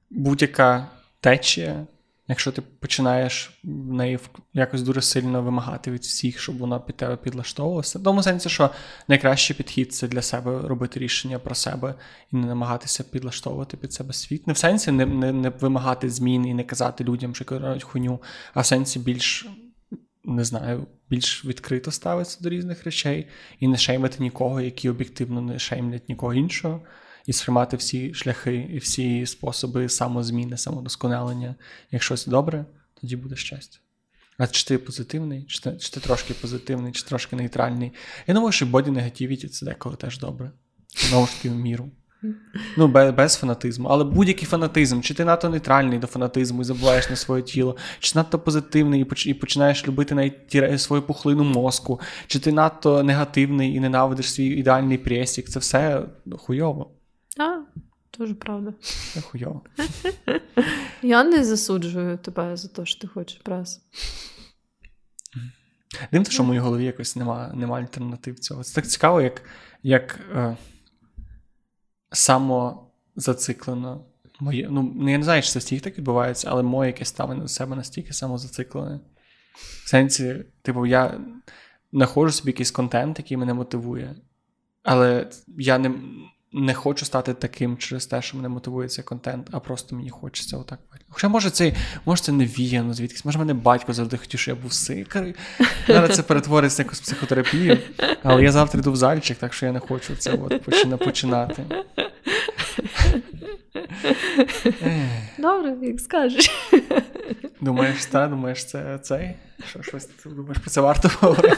будь-яка течія, якщо ти починаєш в неї якось дуже сильно вимагати від всіх, щоб вона під тебе підлаштовувалася. В тому сенсі, що найкращий підхід – це для себе робити рішення про себе і не намагатися підлаштовувати під себе світ. Не в сенсі не вимагати змін і не казати людям, що кажуть хуйню, а в сенсі більш, не знаю, більш відкрито ставитися до різних речей і не шеймити нікого, які об'єктивно не шеймлять нікого іншого. І сприймати всі шляхи і всі способи самозміни, самодосконалення. Як щось добре, тоді буде щастя. А чи ти позитивний, чи ти трошки позитивний, чи трошки нейтральний. Я думаю, що боді-негативіті – це деколи теж добре. Знову ж таки, в міру. Ну, без фанатизму. Але будь-який фанатизм. Чи ти надто нейтральний до фанатизму і забуваєш на своє тіло, чи ти надто позитивний і починаєш любити навіть свою пухлину мозку, чи ти надто негативний і ненавидиш свій ідеальний пресік. Це все хуйово. А, теж правда. Це хуйово. Я не засуджую тебе за те, що ти хочеш прес. Дивно, що в моїй голові якось нема альтернатив цього. Це так цікаво, як самозациклено моє. Ну, я не знаю, чи це всіх так відбувається, але моє якесь ставлення до себе настільки самозациклене. В сенсі, типу, я знаходжу собі якийсь контент, який мене мотивує, але я не хочу стати таким через те, що мене мотивує цей контент, а просто мені хочеться отак. Хоча, може це не віяно звідкись. Може, мене батько завжди хотів, що я був сикарий. Зараз це перетвориться якось в психотерапію. Але я завтра йду в зальчик, так що я не хочу це починати. Добре, як скажеш. Думаєш, це цей? Що, щось, думаєш, про це варто говорити?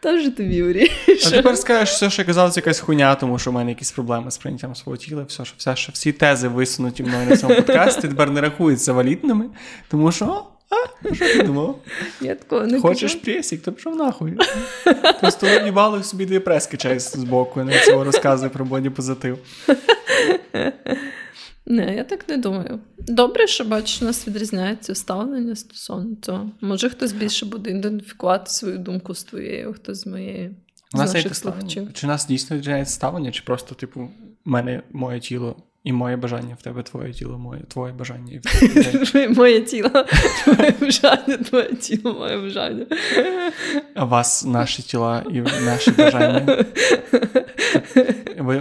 Та вже тобі вирішуєш. А тепер скажеш, все, що я казав, це якась хуйня, тому що в мене якісь проблеми з прийняттям свого тіла, все, що всі тези висунуті мною на цьому подкасті, тепер не рахуються валідними, тому що, що ти думав? Я такого не хочеш пресік, то пішов нахуй. Просто вибалив собі дві прески через збоку, і на цього розказує про бодіпозитив. Не, я так не думаю. Добре, що, бачиш, у нас відрізняється ставлення стосовно цього. Може, хтось більше буде ідентифікувати свою думку з твоєю, хтось з моєю. У нас є ставлення. Чи у нас дійсно відрізняється ставлення, чи просто, типу, в мене моє тіло і моє бажання, в тебе твоє тіло, твоє бажання і в тебе. Моє тіло, твоє тіло, моє бажання. А вас наші тіла і наші бажання.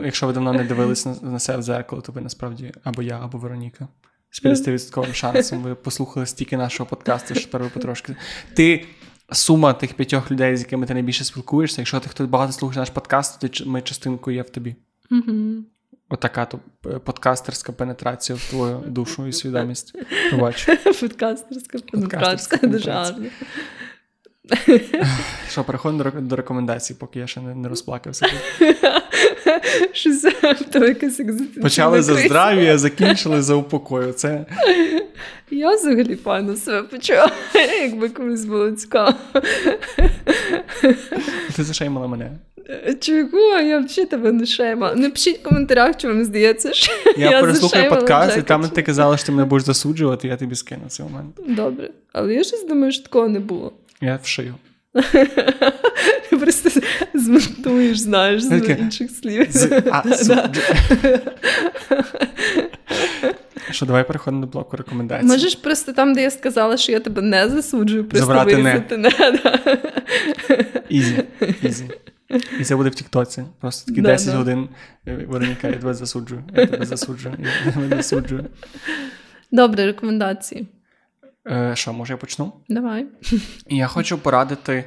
Якщо ви давно не дивились на себе в дзеркало, то ви насправді або я, або Вероніка. З 50% шансом ви послухали стільки нашого подкасту, що тепер ви потрошки. Ти сума тих 5 людей, з якими ти найбільше спілкуєшся, якщо ти хтось багато слухаєш наш подкаст, то ми частинку є в тобі. Mm-hmm. Отака то подкастерська пенетрація в твою душу і свідомість. Подкастерська пенетрація, дуже гарно. Що, переходимо до рекомендацій, поки я ще не розплакався. Почали за здрав'я, а закінчили за упокою. Це... Я взагалі файно себе почула, якби комусь було цікаво. Ти зашеймала мене. Чого? Я взагалі тебе не шеймала. Напишіть в коментарях, чи вам здається, що я переслухаю подкаст, Джека, і там ти казала, що ти мене будеш засуджувати, я тобі скину цей момент. Добре. Але я щось думаю, що такого не було. Я вшию. Ти просто змонтуєш, знаєш, з інших слів. Що, давай переходимо до блоку рекомендацій. Можеш просто там, де я сказала, що я тебе не засуджую, просто забрати вирізати не. Ізі, ізі. І це буде в тіктоці. Просто такі 10 годин Вероніка, я тебе засуджую, я тебе засуджую, я тебе засуджую. Добре, рекомендації. Що, може я почну? Давай. Я хочу порадити...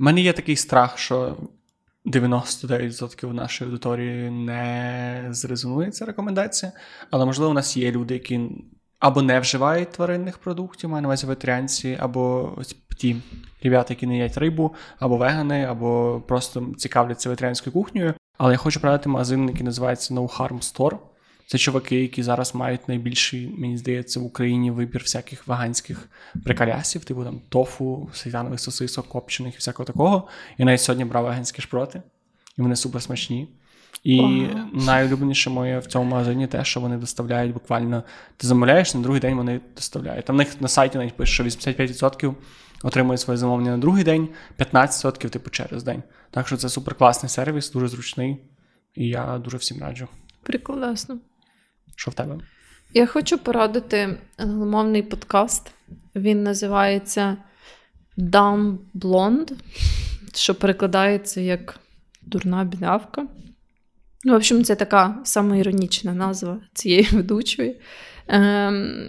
У мене є такий страх, що 99% нашої аудиторії не зрезонує ця рекомендація, але, можливо, у нас є люди, які або не вживають тваринних продуктів, маю на увазі вегетаріанці, або ті ребята, які не їдять рибу, або вегани, або просто цікавляться вегетаріанською кухнею. Але я хочу порадити магазин, який називається No Harm Store. Це чуваки, які зараз мають найбільший, мені здається, в Україні вибір всяких веганських прикалясів, типу там тофу, сайтанових сосисок, копчених і всякого такого. Я навіть сьогодні брав веганські шпроти, і вони супер смачні. І найулюбленіше моє в цьому магазині те, що вони доставляють буквально, ти замовляєш, на другий день вони доставляють. Там на сайті навіть пише, що 85% отримують своє замовлення на другий день, 15% типу через день. Так що це супер класний сервіс, дуже зручний, і я дуже всім раджу. Приколасно. Що в тебе? Я хочу порадити англомовний подкаст. Він називається Dumb Blonde, що перекладається як «Дурна білявка». В общем, це така самоіронічна назва цієї ведучої.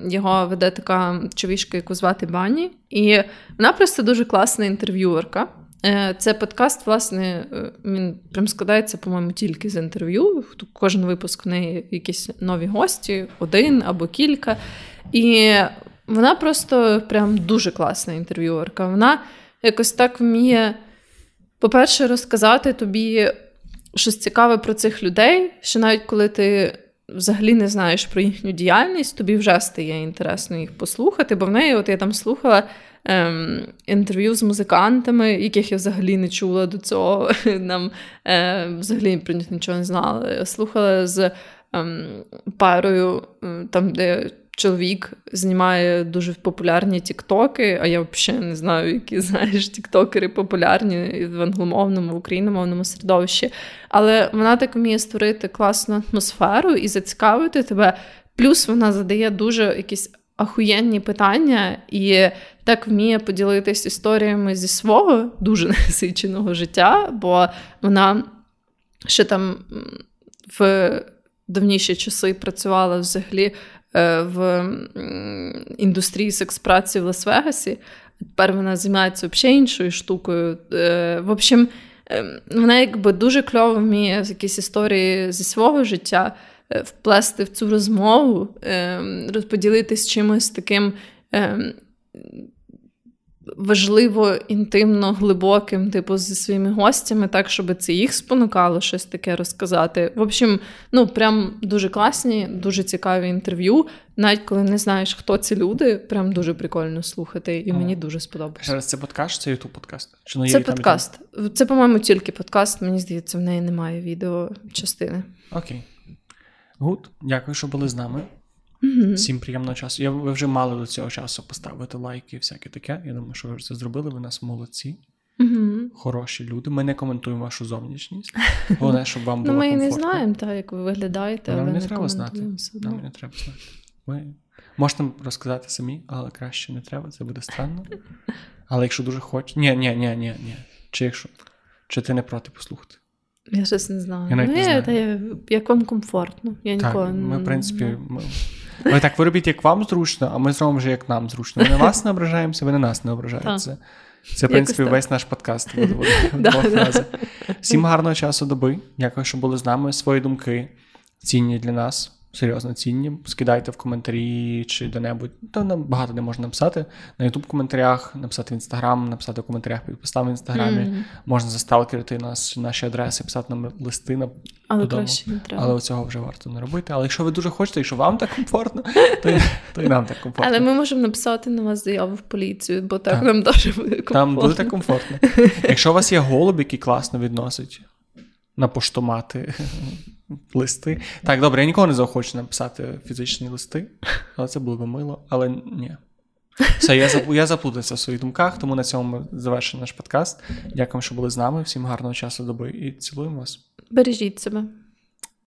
Його веде така човішка, яку звати Бані. І вона просто дуже класна інтерв'юерка. Це подкаст, власне, він прям складається, по-моєму, тільки з інтерв'ю. Кожен випуск в неї якісь нові гості, один або кілька. І вона просто прям дуже класна інтерв'юерка. Вона якось так вміє, по-перше, розказати тобі щось цікаве про цих людей, що навіть коли ти взагалі не знаєш про їхню діяльність, тобі вже стає інтересно їх послухати, бо в неї, от я там слухала інтерв'ю з музикантами, яких я взагалі не чула до цього, нам взагалі про них нічого не знала. Я слухала з парою, там, де чоловік знімає дуже популярні тіктоки, а я взагалі не знаю, які, знаєш, тіктокери популярні в англомовному, в україномовному середовищі. Але вона так вміє створити класну атмосферу і зацікавити тебе. Плюс вона задає дуже якісь ахуєнні питання і так вміє поділитись історіями зі свого дуже насиченого життя, бо вона ще там в давніші часи працювала взагалі в індустрії секс-праці в Лас-Вегасі. Тепер вона займається взагалі іншою штукою. В общем, вона якби дуже кльово вміє якісь історії зі свого життя вплести в цю розмову, розподілитись чимось таким важливо, інтимно, глибоким, типу, зі своїми гостями, так, щоб це їх спонукало щось таке розказати. В общем, ну, прям дуже класні, дуже цікаві інтерв'ю. Навіть коли не знаєш, хто ці люди, прям дуже прикольно слухати, і мені дуже сподобалося. Зараз це подкаст, це ютуб-подкаст? Чи, ну, це подкаст. Там? Це, по-моєму, тільки подкаст. Мені здається, в неї немає відео частини. Окей. Гуд. Дякую, що були з нами. Mm-hmm. Всім приємного часу. Ви вже мали до цього часу поставити лайки і всяке таке. Я думаю, що ви це зробили. Ви нас молодці. Mm-hmm. Хороші люди. Ми не коментуємо вашу зовнішність. Головне, щоб вам було комфортно. Ми не знаємо, так, як ви виглядаєте, але не коментуємо все одно. Нам не треба знати. Ми... Можете розказати самі, але краще не треба. Це буде странно. Але якщо дуже хочете... Ні. Чи ти не проти послухати? Я щось не знаю. Як вам комфортно. Ми, в принципі... Ви так, ви робіть, як вам зручно, а ми зробимо вже, як нам зручно. Ми на вас не ображаємося, ви на нас не ображаєтеся. Це, в принципі, весь наш подкаст. Всім гарного часу доби. Дякую, що були з нами. Свої думки цінні для нас. Серйозно цінні. Скидайте в коментарі чи де-небудь. Та нам багато де можна написати. На YouTube-коментарях, написати в Instagram, написати в коментарях під постами в Інстаграмі. Можна засталкерити нас, наші адреси, писати нам листи на додому. Але цього вже варто не робити. Але якщо ви дуже хочете, якщо вам так комфортно, то і нам так комфортно. Але ми можемо написати на вас заяву в поліцію, бо так нам дуже буде комфортно. Там буде так комфортно. Якщо у вас є голуб, який класно відносить на поштомати листи. Так, добре, я нікого не заохочу написати фізичні листи, але це було би мило, але ні. Все, я заплутався в своїх думках, тому на цьому ми завершимо наш подкаст. Дякую, що були з нами, всім гарного часу доби і цілуємо вас. Бережіть себе.